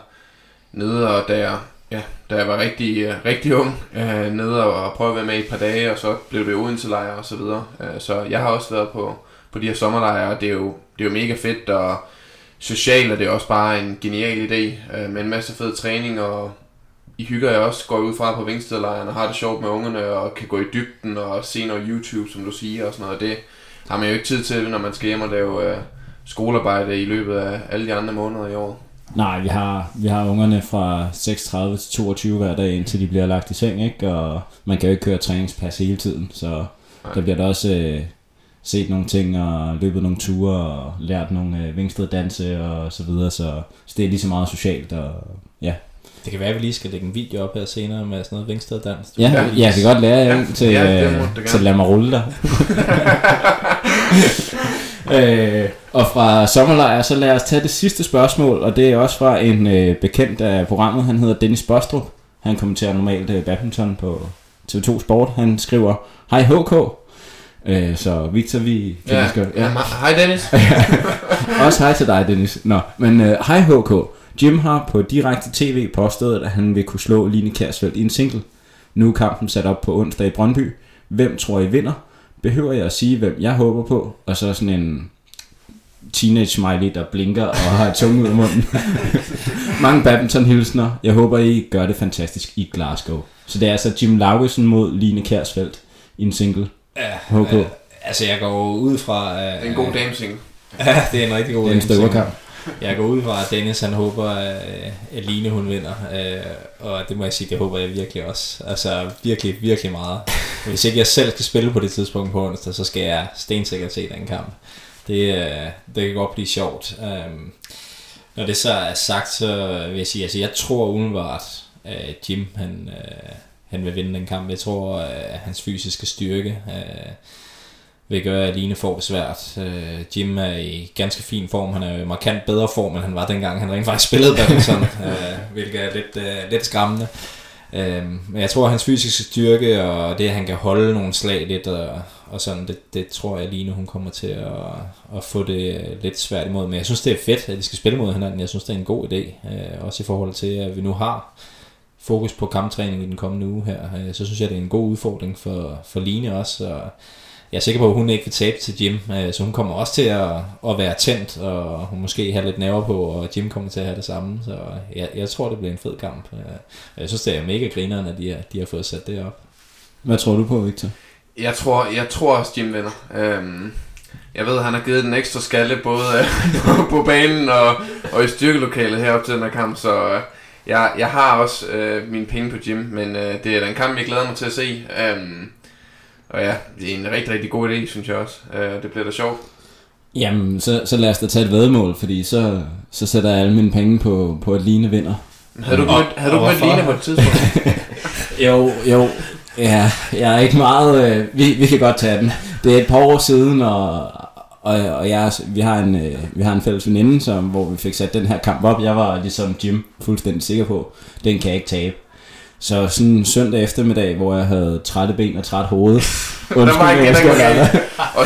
nede, og da jeg, ja, da jeg var rigtig, rigtig ung, øh, nede og prøvede at være med i et par dage, og så blev det Odenselejre og så videre. Øh, så jeg har også været på, på de her sommerlejre, og det er, jo, det er jo mega fedt, og socialt er det også bare en genial idé, øh, med en masse fed træning, og I hygger jeg også, går ud fra på Vingstedlejren og har det sjovt med ungerne, og kan gå i dybden og se noget YouTube, som du siger, og sådan noget. Det har man jo ikke tid til, når man skal hjem og lave... Øh, skolearbejde i løbet af alle de andre måneder i år. Nej, vi har, vi har ungerne fra seks tredive til toogtyve hver dag, indtil de bliver lagt i seng, ikke? Og man kan jo ikke køre træningspas hele tiden, så nej. Der bliver der også øh, set nogle ting, og løbet nogle ture, og lært nogle øh, Vingsteddanse og så videre, så, så det er lige så meget socialt, og ja. Det kan være, at vi lige skal lægge en video op her senere med sådan noget Vingsteddans. Ja, ja, jeg kan godt lære jer til, ja, det måtte det gerne. Til lad mig rulle dig. Øh, og fra sommerlejre, så lad os tage det sidste spørgsmål, og det er også fra en øh, bekendt af programmet. Han hedder Dennis Bostrup. Han kommenterer normalt øh, badminton på T V to Sport. Han skriver, hej H K, Øh, så Victor, vi kan det godt. Hej Dennis. Også hej til dig, Dennis. Nå, men øh, hej H K. Jim har på direkte tv påstået, at han vil kunne slå Line Kjærsveld i en single. Nu er kampen sat op på onsdag i Brøndby. Hvem tror I vinder? Behøver jeg at sige, hvem jeg håber på? Og så sådan en teenage smiley, der blinker og har tunge ud af munden. Mange badminton-hilsner. Jeg håber, I gør det fantastisk i Glasgow. Så det er altså Jim Laugesen mod Line Kjærsveld i en single. Ja, H K. Øh, altså jeg går ud fra... Øh, en god damesingle. Ja, det er en rigtig god damesingle. Jeg går ud fra, at Dennis han håber, at Line hun vinder, og det må jeg sige, det håber jeg virkelig også. Altså virkelig, virkelig meget. Hvis ikke jeg selv skal spille på det tidspunkt på onsdag, så skal jeg stensikkert se den kamp. Det, det kan godt blive sjovt. Når det så er sagt, så vil jeg sige, altså jeg tror udenbart, at Jim han, han vil vinde den kamp. Jeg tror, at hans fysiske styrke vil gøre, at Line får besvært. Uh, Jim er i ganske fin form. Han er jo i markant bedre form, end han var dengang. Han rent faktisk spillede badminton, uh, hvilket er lidt, uh, lidt skræmmende. Uh, men jeg tror, at hans fysiske styrke og det, at han kan holde nogle slag lidt, og, og sådan, det, det tror jeg, Line hun kommer til at, at få det lidt svært imod. Men jeg synes, det er fedt, at de skal spille mod hinanden. Jeg synes, det er en god idé. Uh, også i forhold til, at vi nu har fokus på kamptræning i den kommende uge her. Uh, så synes jeg, det er en god udfordring for, for Line også. Og jeg er sikker på, at hun ikke vil tabe til Jim, så hun kommer også til at, at være tændt, og hun måske have lidt nerver på, og Jim kommer til at have det samme. Så jeg, jeg tror, det bliver en fed kamp. Jeg synes, det er mega grineren, at de, de har fået sat det op. Hvad tror du på, Victor? Jeg tror, jeg tror også, Jim vinder. Øhm, jeg ved, han har givet den ekstra skalle, både på banen og, og i styrkelokalet heroppe til den her kamp, så jeg, jeg har også øh, mine penge på Jim, men øh, det er den kamp, jeg glæder mig til at se. Øhm, Og ja, det er en rigtig, rigtig god idé, synes jeg også. Øh, det bliver da sjovt. Jamen, så, så lad os da tage et væddemål, fordi så, så sætter jeg alle mine penge på, på at Line vinder. Havde du mødt Line på et tidspunkt? jo, jo. Ja, jeg er ikke meget... Øh, vi, vi kan godt tage den. Det er et par år siden, og, og, og jeg, vi, har en, øh, vi har en fælles veninde, som, hvor vi fik sat den her kamp op. Jeg var ligesom Jim fuldstændig sikker på, den kan jeg ikke tabe. Så sådan en søndag eftermiddag, hvor jeg havde trætte ben og træt hoved. Og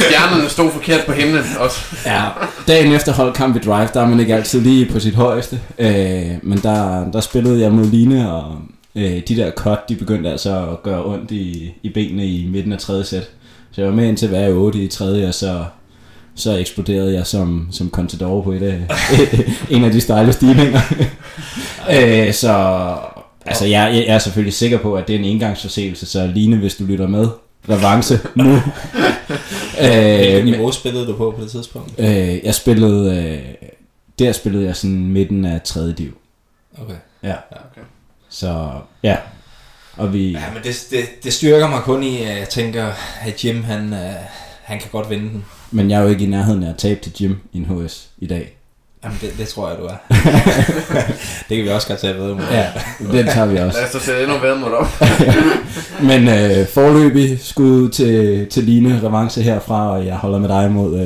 stjernerne stod forkert på himlen også. Ja, dagen efter holdkamp i Drive, der er man ikke altid lige på sit højeste. Øh, men der, der spillede jeg mod Line, og øh, de der cut, de begyndte altså at gøre ondt i, i benene i midten af tredje sæt. Så jeg var med indtil hver otte i tredje, og så... så eksploderede jeg som, som contador på et, en af de stejle stigninger. øh, så... Altså, jeg, jeg er selvfølgelig sikker på, at det er en engangsforseelse, så Line, hvis du lytter med, revanche nu. Hvilket niveau spillede du på på det tidspunkt? Øh, jeg spillede, øh, der spillede jeg sådan midten af tredje div. Okay. Ja. Ja, okay. Så, ja. Og vi... Ja, men det, det, det styrker mig kun i, at jeg tænker, at Jim, han, øh, han kan godt vinde den. Men jeg er jo ikke i nærheden af at tabe til Jim i en H S i dag. Jamen, det, det tror jeg, du er. Det kan vi også godt tage vedmål. Ja, den tager vi også. Lad os da sætte endnu vedmål op. Men øh, forløbig skud til, til Line, revanche herfra, og jeg holder med dig mod øh,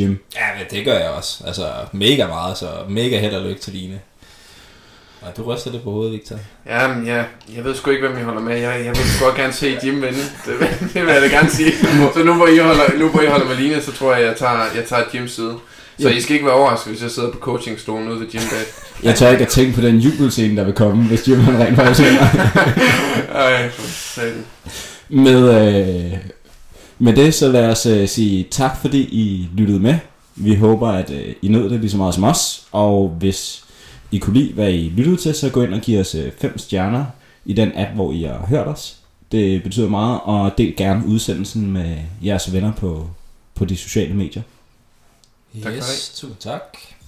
Jim. Ja, men det gør jeg også. Altså, mega meget, så mega held og lykke til Line. Og du ryster det på hovedet, Victor. Jamen, jeg, jeg ved sgu ikke, hvem I holder med. Jeg, jeg vil sgu godt gerne se Jim vinde. Det, det vil jeg da gerne sige. Så nu hvor I holder, nu, hvor I holder med Line, så tror jeg, jeg tager, jeg tager Jims side. Så I skal ikke være overrasket, hvis jeg sidder på coachingstolen ude ved Jim Bad. Jeg tør ikke at tænke på den jubelscene, der vil komme, hvis Jim han rent faktisk hænder. Ej, med, øh, med det, så lad os øh, sige tak, fordi I lyttede med. Vi håber, at øh, I nød det lige så meget som os. Og hvis I kunne lide, hvad I lyttede til, så gå ind og giv os øh, fem stjerner i den app, hvor I har hørt os. Det betyder meget, og del gerne udsendelsen med jeres venner på, på de sociale medier. Yes, tak.